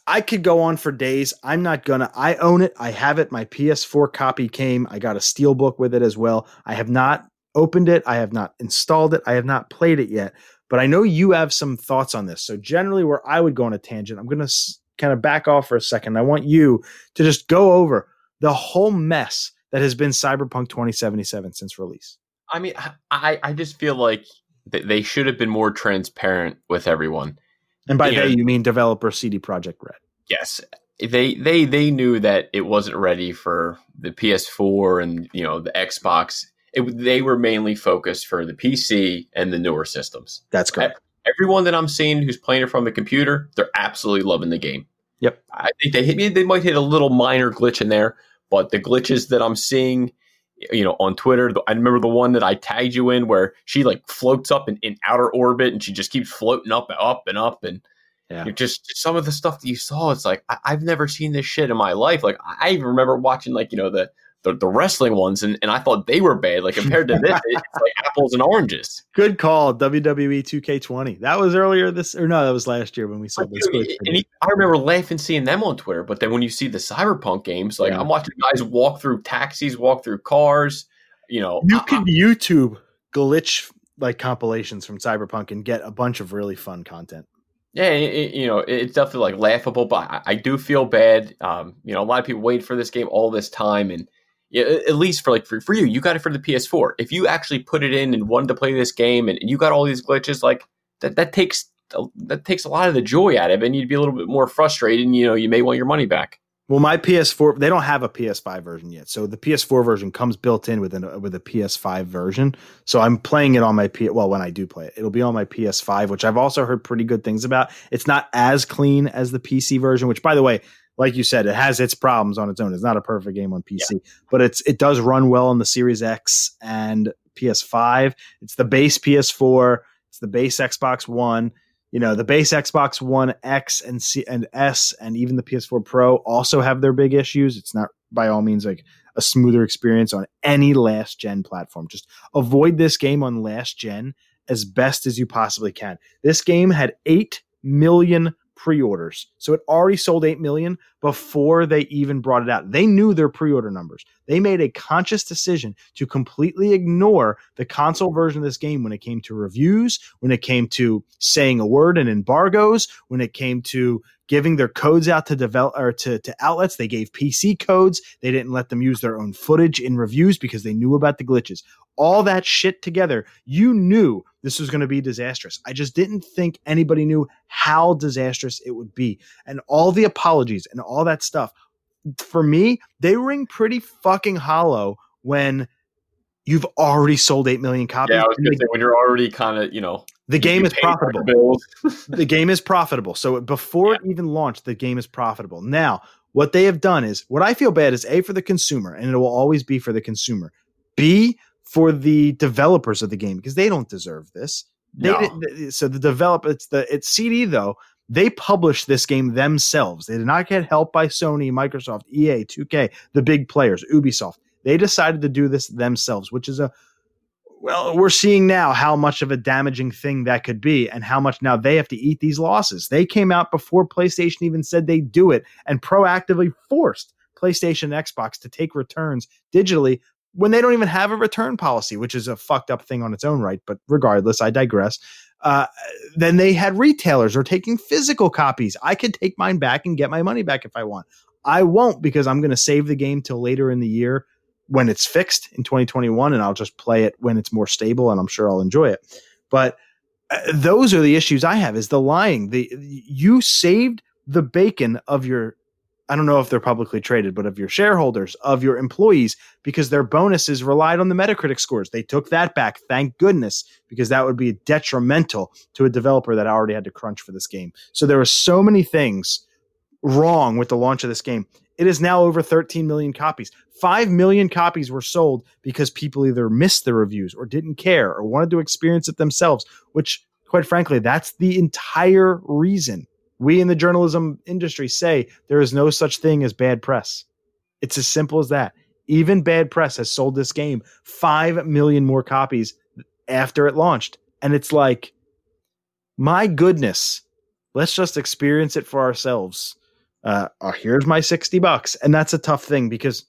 I could go on for days. I'm not going to. I own it. I have it. My PS4 copy came. I got a Steelbook with it as well. I have not opened it. I have not installed it. I have not played it yet. But I know you have some thoughts on this. So generally where I would go on a tangent, I'm going to kind of back off for a second. I want you to just go over the whole mess that has been Cyberpunk 2077 since release. I mean, I just feel like they should have been more transparent with everyone. And by they, you mean developer CD Projekt Red. Yes. They knew that it wasn't ready for the PS4 and, you know, the Xbox. They were mainly focused for the PC and the newer systems. That's correct. Everyone that I'm seeing who's playing it from the computer, they're absolutely loving the game. Yep. I think they might hit a little minor glitch in there, but the glitches that I'm seeing, you know, on Twitter, I remember the one that I tagged you in where she like floats up in outer orbit and she just keeps floating up and up and up. And yeah. Just some of the stuff that you saw, it's like, I've never seen this shit in my life. Like I even remember watching like, you know, the wrestling ones, and I thought they were bad. Like compared to this, it's like apples and oranges. Good call, WWE 2K20. That was earlier this, or no, that was last year when we saw this. I remember laughing seeing them on Twitter, but then when you see the Cyberpunk games, like yeah. I'm watching guys walk through taxis, walk through cars. You know, you could YouTube glitch like compilations from Cyberpunk and get a bunch of really fun content. Yeah, it's definitely like laughable, but I do feel bad. You know, a lot of people wait for this game all this time and. Yeah, at least for you got it for the PS4. If you actually put it in and wanted to play this game and you got all these glitches, like that takes a lot of the joy out of it, and you'd be a little bit more frustrated, and you know, you may want your money back. Well, my PS4, they don't have a PS5 version yet. So the PS4 version comes built in with a PS5 version. So I'm playing it on my when I do play it, it'll be on my PS5, which I've also heard pretty good things about. It's not as clean as the PC version, which by the way, like you said, it has its problems on its own. It's not a perfect game on PC, yeah. But it does run well on the Series X and PS5. It's the base PS4. It's the base Xbox One. You know, the base Xbox One X and S and even the PS4 Pro also have their big issues. It's not by all means like a smoother experience on any last gen platform. Just avoid this game on last gen as best as you possibly can. This game had 8 million pre-orders. So it already sold 8 million before they even brought it out. They knew their pre-order numbers. They made a conscious decision to completely ignore the console version of this game when it came to reviews, when it came to saying a word and embargoes, when it came to giving their codes out to develop or to outlets. They gave PC codes. They didn't let them use their own footage in reviews because they knew about the glitches. All that shit together, you knew this was going to be disastrous. I just didn't think anybody knew how disastrous it would be. And all the apologies and all that stuff, for me, they ring pretty fucking hollow when you've already sold 8 million copies. Yeah, I was going to say, when you're already kind of, you know. The game is profitable. The game is profitable. So before it even launched, the game is profitable. Now, What they have done is, what I feel bad is A, for the consumer, and it will always be for the consumer. B, for the developers of the game, because they don't deserve this. So the developer, it's CD though. They published this game themselves. They did not get help by Sony, Microsoft, EA, 2K, the big players, Ubisoft. They decided to do this themselves, which is we're seeing now how much of a damaging thing that could be and how much now they have to eat these losses. They came out before PlayStation even said they do it and proactively forced PlayStation and Xbox to take returns digitally when they don't even have a return policy, which is a fucked up thing on its own right. But regardless, I digress. Then they had retailers are taking physical copies. I could take mine back and get my money back if I want. I won't, because I'm going to save the game till later in the year when it's fixed in 2021, and I'll just play it when it's more stable, and I'm sure I'll enjoy it. But those are the issues I have, is the lying. You saved the bacon of your, I don't know if they're publicly traded, but of your shareholders, of your employees, because their bonuses relied on the Metacritic scores. They took that back, thank goodness, because that would be detrimental to a developer that already had to crunch for this game. So there were so many things wrong with the launch of this game. It is now over 13 million copies. 5 million copies were sold because people either missed the reviews or didn't care or wanted to experience it themselves, which, quite frankly, that's the entire reason we in the journalism industry say there is no such thing as bad press. It's as simple as that. Even bad press has sold this game 5 million more copies after it launched. And it's like, my goodness, let's just experience it for ourselves. Here's my $60. And that's a tough thing, because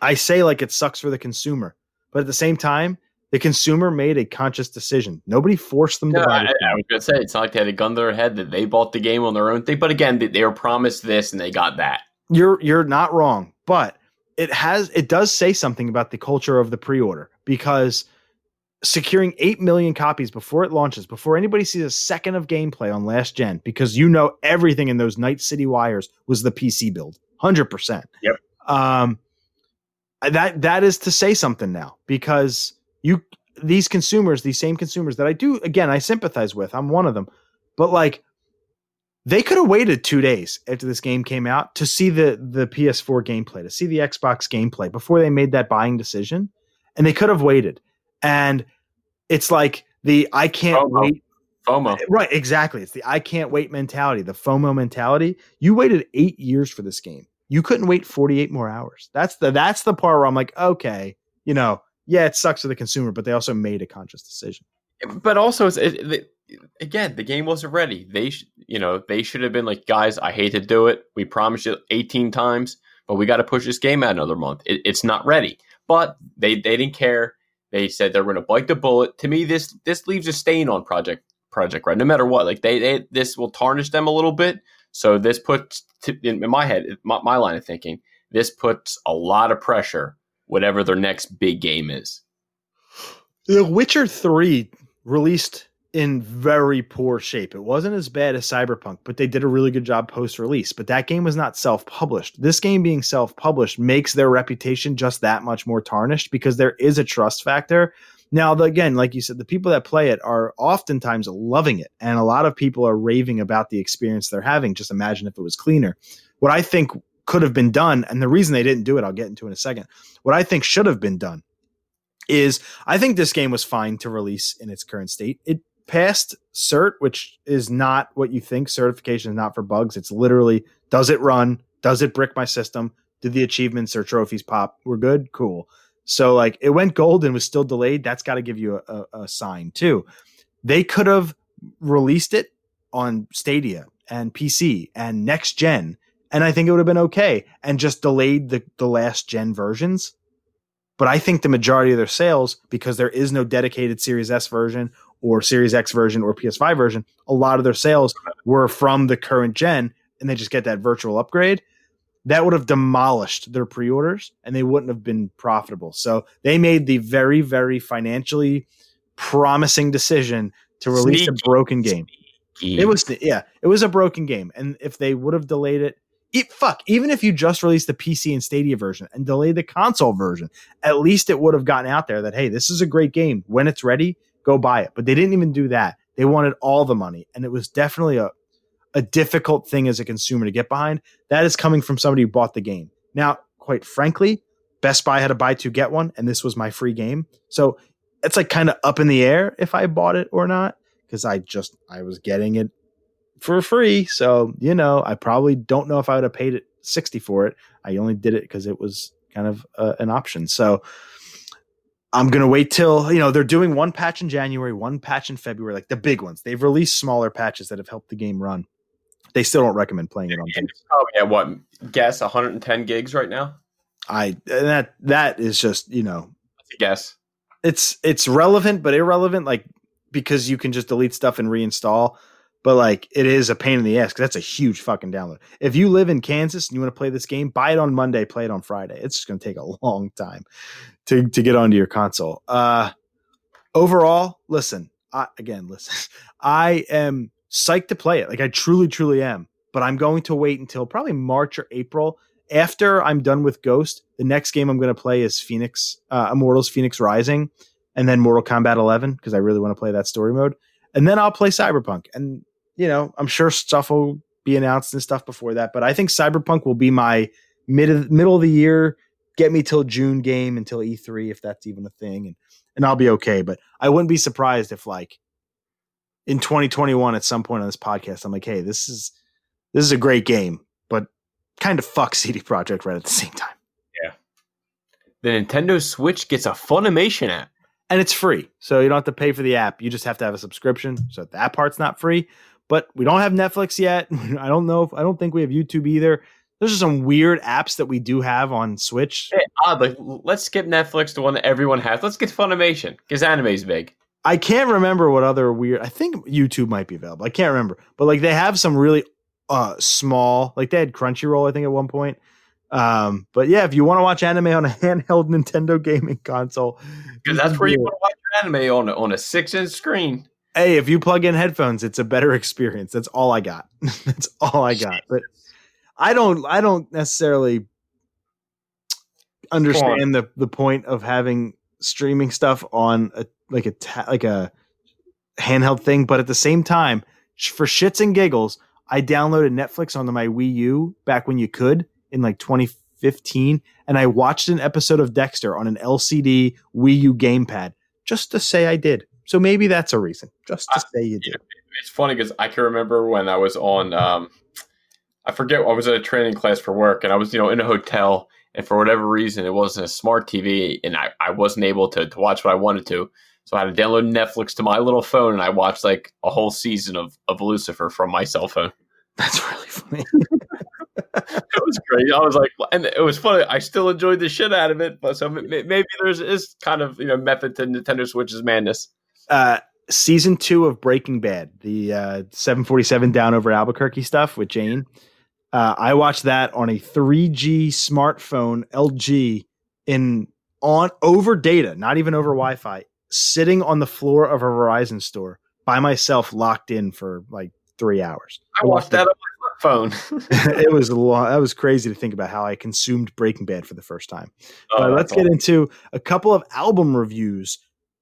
I say like it sucks for the consumer, but at the same time, the consumer made a conscious decision. Nobody forced them to buy it. I was going to say, it's not like they had a gun to their head that they bought the game on their own thing. But again, they were promised this and they got that. You're not wrong, but it does say something about the culture of the pre-order, because securing 8 million copies before it launches, before anybody sees a second of gameplay on last gen, because everything in those Night City wires was the PC build, 100%. Yep. That is to say something now, because these same consumers that I do, again, I sympathize with, I'm one of them, but like, they could have waited 2 days after this game came out to see the PS4 gameplay, to see the Xbox gameplay before they made that buying decision, and they could have waited. And it's like I can't wait. FOMO. Right, exactly. It's the I can't wait mentality, the FOMO mentality. You waited 8 years for this game. You couldn't wait 48 more hours. That's the part where I'm like, okay, yeah, it sucks for the consumer, but they also made a conscious decision. But also, again, the game wasn't ready. They should have been like, guys, I hate to do it. We promised you 18 times, but we got to push this game out another month. It's not ready. But they didn't care. They said they're going to bite the bullet. To me, this leaves a stain on Project Red, no matter what. Like this will tarnish them a little bit. So this puts in my head, my line of thinking, this puts a lot of pressure. Whatever their next big game is. The Witcher 3 released in very poor shape. It wasn't as bad as Cyberpunk, but they did a really good job post-release. But that game was not self-published. This game being self-published makes their reputation just that much more tarnished, because there is a trust factor. Now, again, like you said, the people that play it are oftentimes loving it. And a lot of people are raving about the experience they're having. Just imagine if it was cleaner. What I think could have been done, and the reason they didn't do it, I'll get into in a second. What I think should have been done is, I think this game was fine to release in its current state. It passed cert, which is not what you think. Certification is not for bugs. It's literally, does it run? Does it brick my system? Did the achievements or trophies pop? We're good? Cool. So like, it went gold and was still delayed. That's got to give you a sign too. They could have released it on Stadia and PC and next gen, and I think it would have been okay, and just delayed the last gen versions. But I think the majority of their sales, because there is no dedicated Series S version or Series X version or PS5 version, a lot of their sales were from the current gen, and they just get that virtual upgrade. That would have demolished their pre-orders, and they wouldn't have been profitable. So they made the very, very financially promising decision to release a broken game. It was, it was a broken game. And if they would have delayed it, even if you just released the PC and Stadia version and delayed the console version, at least it would have gotten out there that, hey, this is a great game. When it's ready, go buy it. But they didn't even do that. They wanted all the money. And it was definitely a difficult thing as a consumer to get behind. That is coming from somebody who bought the game. Now, quite frankly, Best Buy had a buy two, get one, and this was my free game. So it's like kind of up in the air if I bought it or not, because I was getting it for free. So, you know, I probably don't know if I would have paid it $60 for it. I only did it because it was kind of an option. So I'm going to wait till, you know, they're doing one patch in January, one patch in February, like the big ones. They've released smaller patches that have helped the game run. They still don't recommend playing it on things. Probably at what, guess 110 gigs right now? That is just, you know, that's a guess. It's relevant, but irrelevant, like, because you can just delete stuff and reinstall. But like, it is a pain in the ass because that's a huge fucking download. If you live in Kansas and you want to play this game, buy it on Monday, play it on Friday. It's just going to take a long time to get onto your console. Overall, listen, I am psyched to play it. Like, I truly, truly am. But I'm going to wait until probably March or April. After I'm done with Ghost, the next game I'm going to play is Immortals Phoenix Rising, and then Mortal Kombat 11, because I really want to play that story mode. And then I'll play Cyberpunk. And, you know, I'm sure stuff will be announced and stuff before that. But I think Cyberpunk will be my middle of the year, get me till June game, until E3, if that's even a thing. And I'll be okay. But I wouldn't be surprised if, like, in 2021, at some point on this podcast, I'm like, hey, this is a great game, but kind of fuck CD Projekt Red at the same time. Yeah. The Nintendo Switch gets a Funimation app. And it's free, so you don't have to pay for the app. You just have to have a subscription, so that part's not free. But we don't have Netflix yet. I don't know. I don't think we have YouTube either. There's just some weird apps that we do have on Switch. Hey, oddly, let's skip Netflix, the one that everyone has. Let's get Funimation, because anime's big. I can't remember what other weird... I think YouTube might be available. I can't remember. But like, they have some really small... Like, they had Crunchyroll, I think, at one point. But yeah, if you want to watch anime on a handheld Nintendo gaming console, because that's where you want to watch anime on a 6-inch screen. Hey, if you plug in headphones, it's a better experience. That's all I got. That's all I got. But I don't necessarily understand the point of having streaming stuff on a handheld thing. But at the same time, for shits and giggles, I downloaded Netflix onto my Wii U back when you could, in like 2015, and I watched an episode of Dexter on an LCD Wii U gamepad just to say I did. So maybe that's a reason, just to say you did. It's funny because I can remember when I was on, I was at a training class for work, and I was, you know, in a hotel, and for whatever reason, it wasn't a smart TV, and I wasn't able to watch what I wanted to. So I had to download Netflix to my little phone, and I watched like a whole season of Lucifer from my cell phone. That's really funny. It was great. I was like, and it was funny. I still enjoyed the shit out of it, but so maybe there's kind of, you know, method to Nintendo Switch's madness. Season 2 of Breaking Bad, the 747 down over Albuquerque stuff with Jane. I watched that on a 3G smartphone, LG, over data, not even over Wi-Fi, sitting on the floor of a Verizon store by myself, locked in for like 3 hours. I watched that on my phone. It was long. That was crazy to think about how I consumed Breaking Bad for the first time. Let's get into a couple of album reviews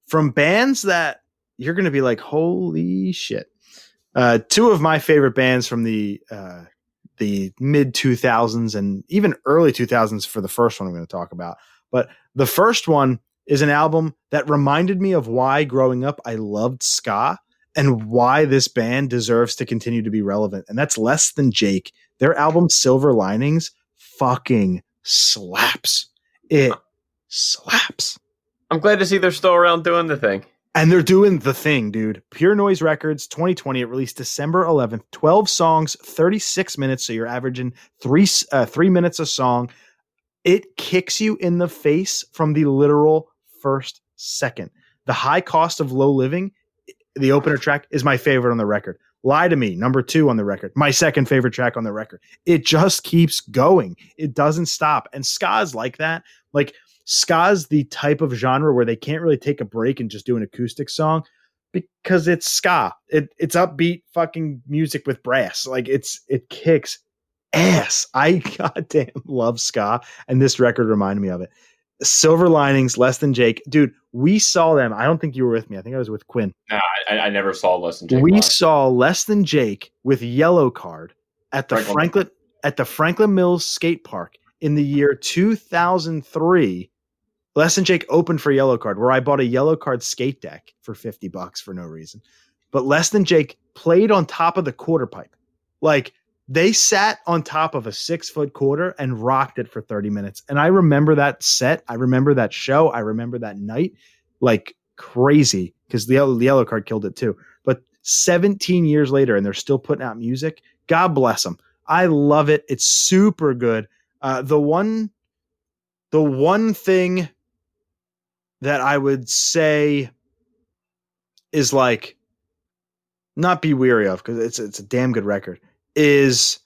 from bands that you're going to be like, holy shit. Two of my favorite bands from the mid 2000s and even early 2000s for the first one I'm going to talk about. But the first one is an album that reminded me of why growing up I loved ska, and why this band deserves to continue to be relevant. And that's Less Than Jake. Their album Silver Linings fucking slaps. It slaps. I'm glad to see they're still around doing the thing. And they're doing the thing, dude. Pure Noise Records 2020. It released December 11th. 12 songs, 36 minutes. So you're averaging three minutes a song. It kicks you in the face from the literal first second. The High Cost of Low Living, the opener track, is my favorite on the record. Lie to Me, number 2 on the record, my second favorite track on the record. It just keeps going. It doesn't stop. And ska's like that. Like, ska's the type of genre where they can't really take a break and just do an acoustic song because it's ska. It's upbeat fucking music with brass. Like, it kicks ass. I goddamn love ska, and this record reminded me of it. Silver Linings, Less Than Jake. Dude, we saw them. I don't think you were with me. I think I was with Quinn. No, I never saw Less Than Jake. We saw Less Than Jake with Yellow Card at the Franklin Mills skate park in the year 2003. Less Than Jake opened for Yellow Card, where I bought a Yellow Card skate deck for $50 for no reason. But Less Than Jake played on top of the quarter pipe. Like, they sat on top of a 6-foot quarter and rocked it for 30 minutes. And I remember that set. I remember that show. I remember that night like crazy, because the Yellow Card killed it too. But 17 years later, and they're still putting out music. God bless them. I love it. It's super good. The one thing that I would say is like, not be weary of, because it's a damn good record, is,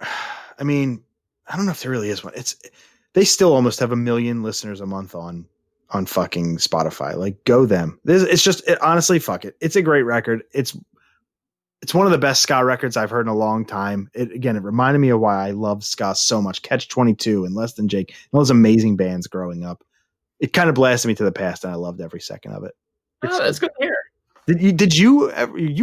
I mean, I don't know if there really is one. They still almost have 1 million listeners a month on fucking Spotify. Like, go them. Honestly, fuck it. It's a great record. It's one of the best ska records I've heard in a long time. It reminded me of why I love ska so much. Catch 22 and Less Than Jake, and all those amazing bands growing up. It kind of blasted me to the past, and I loved every second of it. That's good to hear. Did you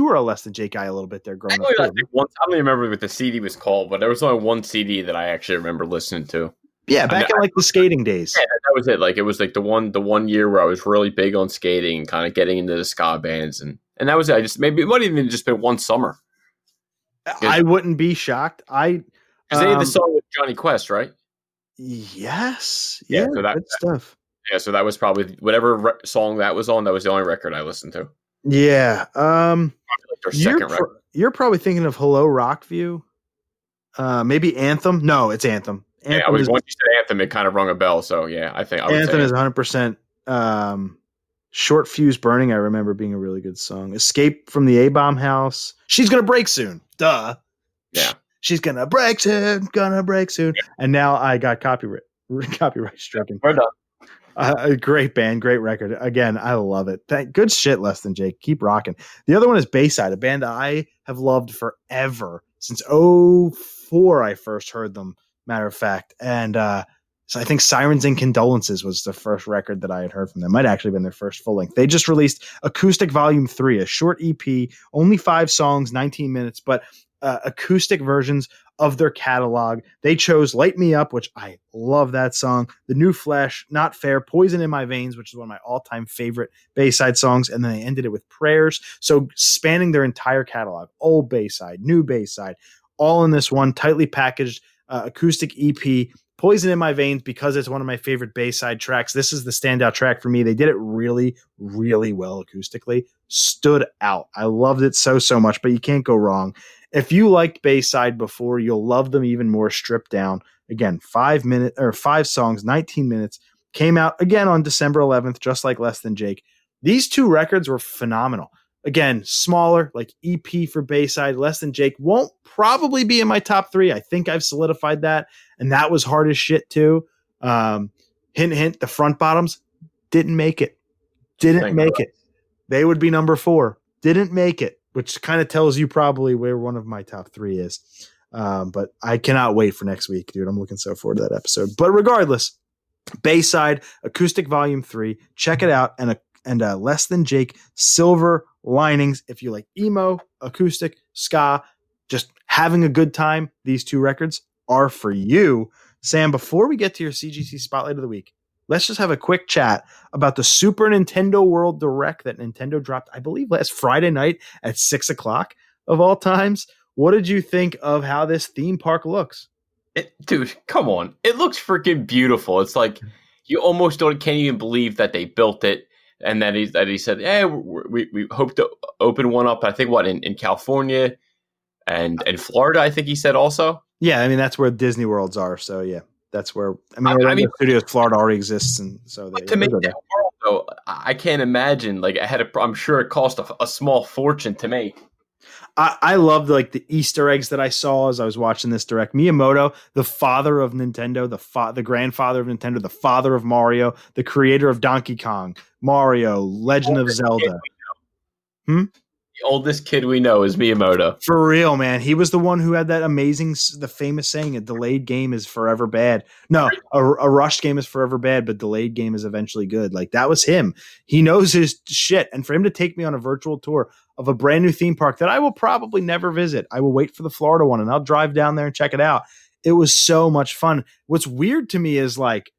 were a Less Than Jake guy a little bit there growing up? I don't remember what the CD was called, but there was only one CD that I actually remember listening to. Yeah, back in the skating days. Yeah, that was it. Like, it was like the one year where I was really big on skating and kind of getting into the ska bands, and that was it. Maybe it might have even just been one summer. I wouldn't be shocked. Because they had the song with Johnny Quest, right? Yes. Yeah, so good stuff. Yeah, so that was probably whatever song that was on. That was the only record I listened to. Yeah. You're probably thinking of Hello Rockview. Maybe Anthem. No, it's Anthem. Anthem, yeah, once you said Anthem, it kind of rung a bell. So yeah, I think I would Anthem is 100%. Short Fuse Burning, I remember being a really good song. Escape from the A-Bomb House. She's gonna break soon. Duh. Yeah. She's gonna break soon. Gonna break soon. Yeah. And now I got copyright stricken. We're done. A great band, great record. Again, I love it. Good shit, Less Than Jake. Keep rocking. The other one is Bayside, a band I have loved forever. Since 2004, I first heard them, matter of fact. And so I think Sirens and Condolences was the first record that I had heard from them. Might have actually been their first full length. They just released Acoustic Volume 3, a short EP, only 5 songs, 19 minutes, but acoustic versions of their catalog. They chose Light Me Up, which I love that song, The New Flesh, Not Fair, Poison in My Veins, which is one of my all-time favorite Bayside songs, and then they ended it with Prayers. So spanning their entire catalog, old Bayside, new Bayside, all in this one tightly packaged acoustic EP. Poison in My Veins, because it's one of my favorite Bayside tracks. This is the standout track for me. They did it really, really well acoustically. Stood out. I loved it so much, but you can't go wrong. If you liked Bayside before, you'll love them even more stripped down. Again, 5 songs, 19 minutes. Came out again on December 11th, just like Less Than Jake. These two records were phenomenal. Again, smaller, like EP for Bayside. Less Than Jake won't probably be in my top 3. I think I've solidified that. And that was hard as shit too. Hint, hint, the Front Bottoms didn't make it. They would be number 4. Didn't make it, which kind of tells you probably where one of my top 3 is. But I cannot wait for next week, dude. I'm looking so forward to that episode. But regardless, Bayside, Acoustic Volume 3. Check it out. And Less Than Jake, Silver Linings. If you like emo, acoustic, ska, just having a good time, these two records are for you. Sam, before we get to your CGC Spotlight of the Week, let's just have a quick chat about the Super Nintendo World Direct that Nintendo dropped, I believe, last Friday night at 6 o'clock of all times. What did you think of how this theme park looks? Dude, come on. It looks freaking beautiful. It's like you almost can't even believe that they built it. And then he said, "Hey, we hope to open one up." I think in California and Florida. I think he said also. Yeah, I mean that's where Disney Worlds are. So yeah, that's where Orlando Studios Florida already exists, and so they, to make that world though, I can't imagine. Like I'm sure it cost a small fortune to make. I loved like the Easter eggs that I saw as I was watching this direct. Miyamoto, the father of Nintendo, the grandfather of Nintendo, the father of Mario, the creator of Donkey Kong, Mario, Legend of Zelda. The oldest kid we know is Miyamoto. For real, man. He was the one who had that amazing, the famous saying, a delayed game is forever bad. No, a rushed game is forever bad, but delayed game is eventually good. Like, that was him. He knows his shit. And for him to take me on a virtual tour of a brand new theme park that I will probably never visit, I will wait for the Florida one and I'll drive down there and check it out. It was so much fun. What's weird to me is like,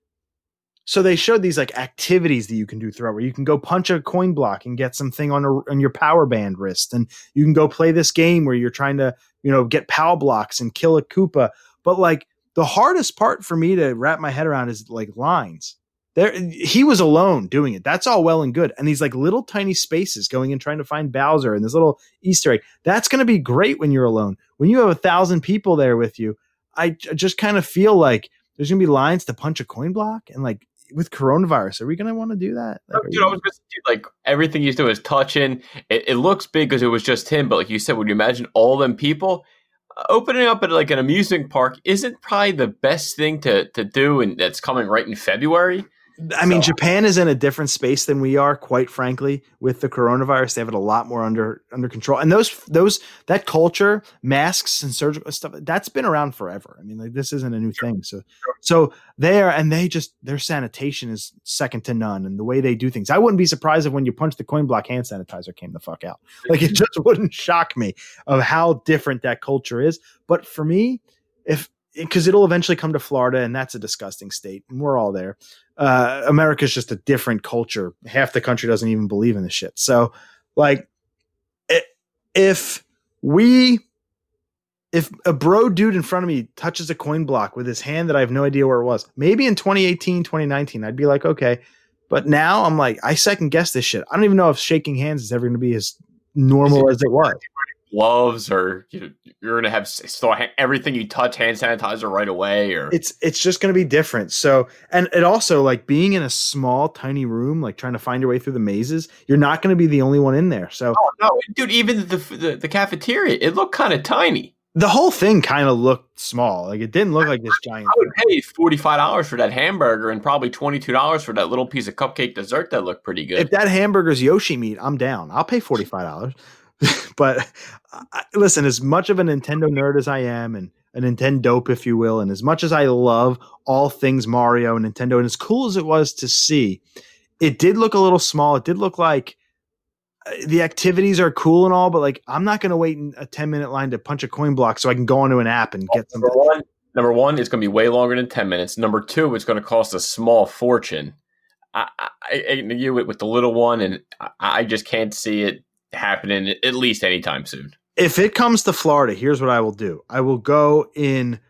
so they showed these like activities that you can do throughout, where you can go punch a coin block and get something on your power band wrist. And you can go play this game where you're trying to, you know, get POW blocks and kill a Koopa. But like the hardest part for me to wrap my head around is like lines there. He was alone doing it. That's all well and good. And these like little tiny spaces going and trying to find Bowser and this little Easter egg. That's going to be great when you're alone. When you have 1,000 people there with you, I just kind of feel like there's going to be lines to punch a coin block and like, with coronavirus, are we going to want to do that? Like, dude, I was just like, everything he's doing is touching. It looks big because it was just him. But like you said, would you imagine all them people opening up at like an amusement park? Isn't probably the best thing to do, and that's coming right in February. I mean, Japan is in a different space than we are, quite frankly, with the coronavirus. They have it a lot more under control. And that culture, masks and surgical stuff, that's been around forever. I mean, like, this isn't a new thing. So their sanitation is second to none, and the way they do things. I wouldn't be surprised if when you punch the coin block, hand sanitizer came the fuck out. Like, it just wouldn't shock me of how different that culture is. But for me, because it'll eventually come to Florida, and that's a disgusting state, and we're all there. America's just a different culture. Half the country doesn't even believe in this shit. So, like, if a bro dude in front of me touches a coin block with his hand that I have no idea where it was, maybe in 2018, 2019, I'd be like, okay. But now I'm like, I second guess this shit. I don't even know if shaking hands is ever going to be as normal as it was. Gloves, or you're going to have still everything you touch hand sanitizer right away, or it's just going to be different. So, and it also, like, being in a small tiny room, like trying to find your way through the mazes, you're not going to be the only one in there. So no, dude, even the cafeteria, it looked kind of tiny. The whole thing kind of looked small. Like, it didn't look like this giant. I would pay $45 for that hamburger and probably $22 for that little piece of cupcake dessert that looked pretty good. If that hamburger's Yoshi meat, I'm down. I'll pay $45. But listen, as much of a Nintendo nerd as I am, and a Nintendope, if you will, and as much as I love all things Mario and Nintendo, and as cool as it was to see, it did look a little small. It did look like the activities are cool and all, but like, I'm not going to wait in a 10-minute line to punch a coin block so I can go onto an app and get something. Number one, it's going to be way longer than 10 minutes. Number two, it's going to cost a small fortune. I knew it with the little one, and I just can't see it happening at least anytime soon. If it comes to Florida, here's what I will do. I will go in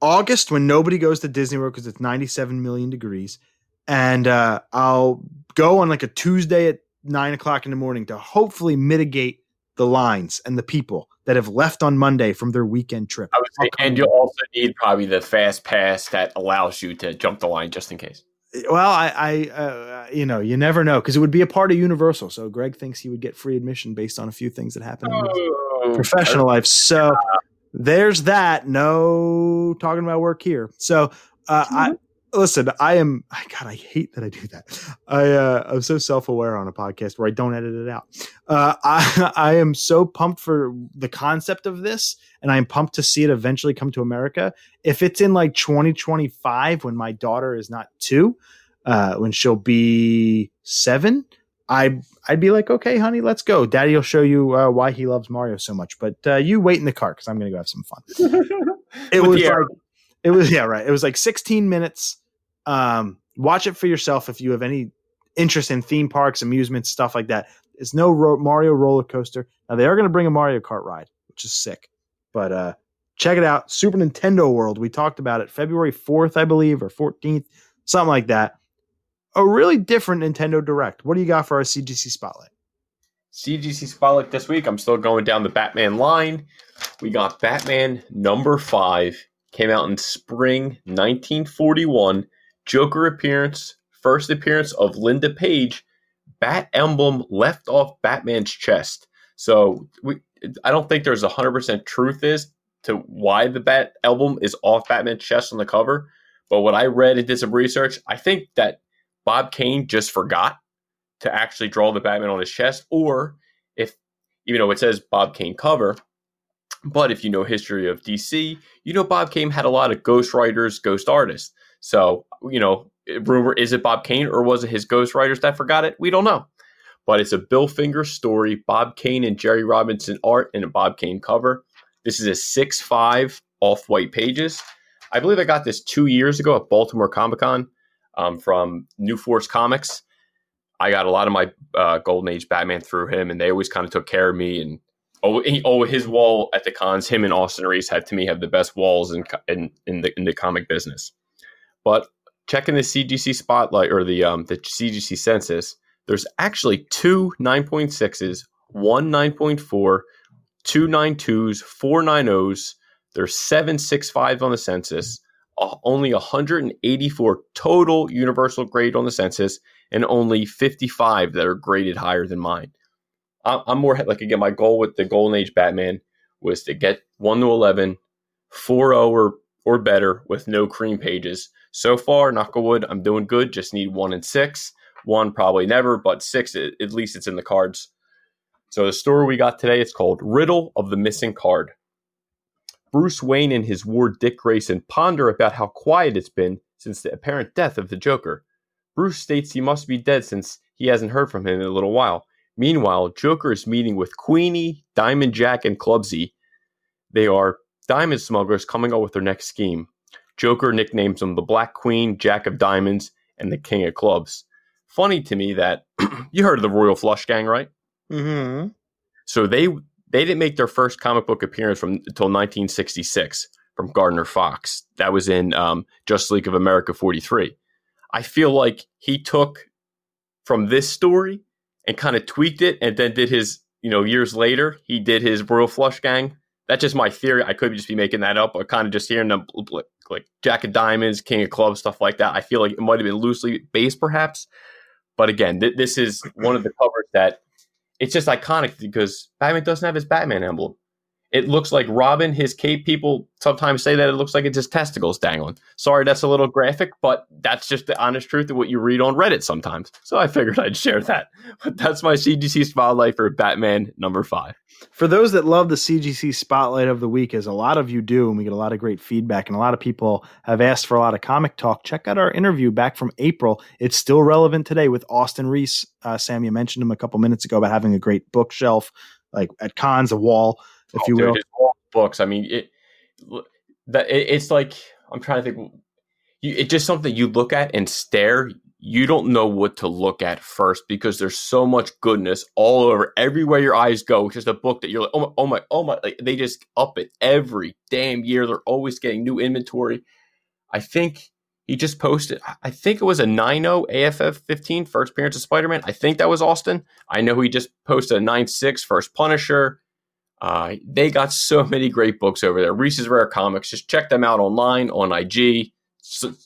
August when nobody goes to Disney World because it's 97 million degrees. And I'll go on like a Tuesday at 9:00 in the morning to hopefully mitigate the lines and the people that have left on Monday from their weekend trip. I would say, and you'll also need probably the fast pass that allows you to jump the line just in case. Well, I you never know, because it would be a part of Universal. So Greg thinks he would get free admission based on a few things that happened in his professional life. So there's that. No talking about work here. So God, I hate that I do that. I'm so self-aware on a podcast where I don't edit it out. I am so pumped for the concept of this, and I'm pumped to see it eventually come to America. If it's in like 2025, when my daughter is not 2, when she'll be 7, I'd be like, okay, honey, let's go. Daddy will show you why he loves Mario so much. But you wait in the car because I'm going to go have some fun. It was like 16 minutes. Watch it for yourself if you have any interest in theme parks, amusements, stuff like that. It's no Mario roller coaster. Now, they are going to bring a Mario Kart ride, which is sick. But check it out. Super Nintendo World. We talked about it February 4th, I believe, or 14th, something like that. A really different Nintendo Direct. What do you got for our CGC Spotlight? CGC Spotlight this week, I'm still going down the Batman line. We got Batman number 5. Came out in spring 1941. Joker appearance. First appearance of Linda Page. Bat emblem left off Batman's chest. So I don't think there's 100% truth is to why the Bat emblem is off Batman's chest on the cover. But what I read and did some research, I think that Bob Kane just forgot to actually draw the Batman on his chest. Or if even though it says Bob Kane cover. But if you know history of DC, you know Bob Kane had a lot of ghost writers, ghost artists. So, you know, rumor, is it Bob Kane or was it his ghost writers that forgot it? We don't know. But it's a Bill Finger story, Bob Kane and Jerry Robinson art, and a Bob Kane cover. This is a 6.5 off-white pages. I believe I got this 2 years ago at Baltimore Comic-Con from New Force Comics. I got a lot of my Golden Age Batman through him, and they always kind of took care of me. And his wall at the cons, him and Austin Reese had, to me, have the best walls in the comic business. But checking the CGC spotlight or the CGC census, there's actually two 9.6s, one 9.4, two 9.2s, four 9.0s. There's 7.65 on the census, only 184 total universal grade on the census, and only 55 that are graded higher than mine. I'm more like, again, my goal with the Golden Age Batman was to get 1 to 11, 4.0 or better with no cream pages. So far, knock on wood, I'm doing good. Just need 1 and 6. 1 probably never, but 6, at least it's in the cards. So the story we got today, it's called Riddle of the Missing Card. Bruce Wayne and his ward Dick Grayson ponder about how quiet it's been since the apparent death of the Joker. Bruce states he must be dead since he hasn't heard from him in a little while. Meanwhile, Joker is meeting with Queenie, Diamond Jack, and Clubsy. They are diamond smugglers coming up with their next scheme. Joker nicknames them the Black Queen, Jack of Diamonds, and the King of Clubs. Funny to me that you heard of the Royal Flush Gang, right? Mm-hmm. So they didn't make their first comic book appearance until 1966 from Gardner Fox. That was in Justice League of America 43. I feel like he took from this story and kind of tweaked it, and then did his, years later, he did his Royal Flush Gang. That's just my theory. I could just be making that up, but kind of just hearing them like Jack of Diamonds, King of Clubs, stuff like that. I feel like it might have been loosely based perhaps. But again, this is one of the covers that it's just iconic because Batman doesn't have his Batman emblem. It looks like Robin, his cape. People sometimes say that it looks like it's his testicles dangling. Sorry, that's a little graphic, but that's just the honest truth of what you read on Reddit sometimes. So I figured I'd share that. But that's my CGC spotlight for Batman number 5. For those that love the CGC spotlight of the week, as a lot of you do, and we get a lot of great feedback, and a lot of people have asked for a lot of comic talk, check out our interview back from April. It's still relevant today with Austin Reese. Sam, you mentioned him a couple minutes ago about having a great bookshelf, like at cons, a wall, if you will. All books. I mean, it's like, I'm trying to think. It's just something you look at and stare. You don't know what to look at first because there's so much goodness all over. Everywhere your eyes go, it's just a book that you're like, oh my. Like, they just up it every damn year. They're always getting new inventory. I think he just posted, I think it was a 9.0 AFF 15 first appearance of Spider-Man. I think that was Austin. I know he just posted a 9.6 first Punisher. They got so many great books over there. Reese's Rare Comics. Just check them out online, on IG.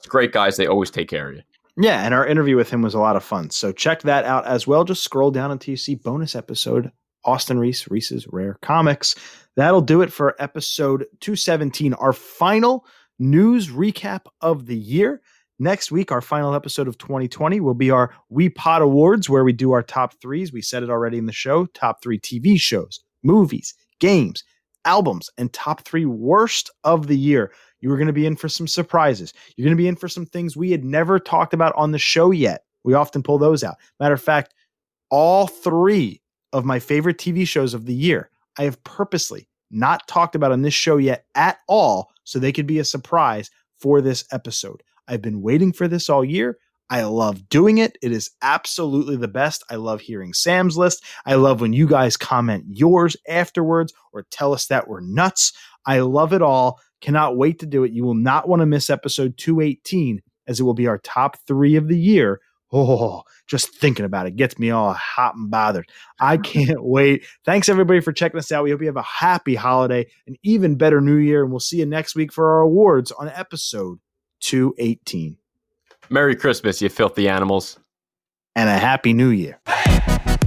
Great guys. They always take care of you. Yeah, and our interview with him was a lot of fun. So check that out as well. Just scroll down until you see bonus episode, Austin Reese, Reese's Rare Comics. That'll do it for episode 217, our final news recap of the year. Next week, our final episode of 2020 will be our We Pod Awards, where we do our top threes. We said it already in the show, top three TV shows, movies, games, albums, and top three worst of the year. You were going to be in for some surprises. You're going to be in for some things we had never talked about on the show yet. We often pull those out. Matter of fact, all three of my favorite TV shows of the year, I have purposely not talked about on this show yet at all, so they could be a surprise for this episode. I've been waiting for this all year. I love doing it. It is absolutely the best. I love hearing Sam's list. I love when you guys comment yours afterwards or tell us that we're nuts. I love it all. Cannot wait to do it. You will not want to miss episode 218, as it will be our top three of the year. Oh, just thinking about it gets me all hot and bothered. I can't wait. Thanks, everybody, for checking us out. We hope you have a happy holiday, an even better new year, and we'll see you next week for our awards on episode 218. Merry Christmas, you filthy animals. And a Happy New Year. Hey!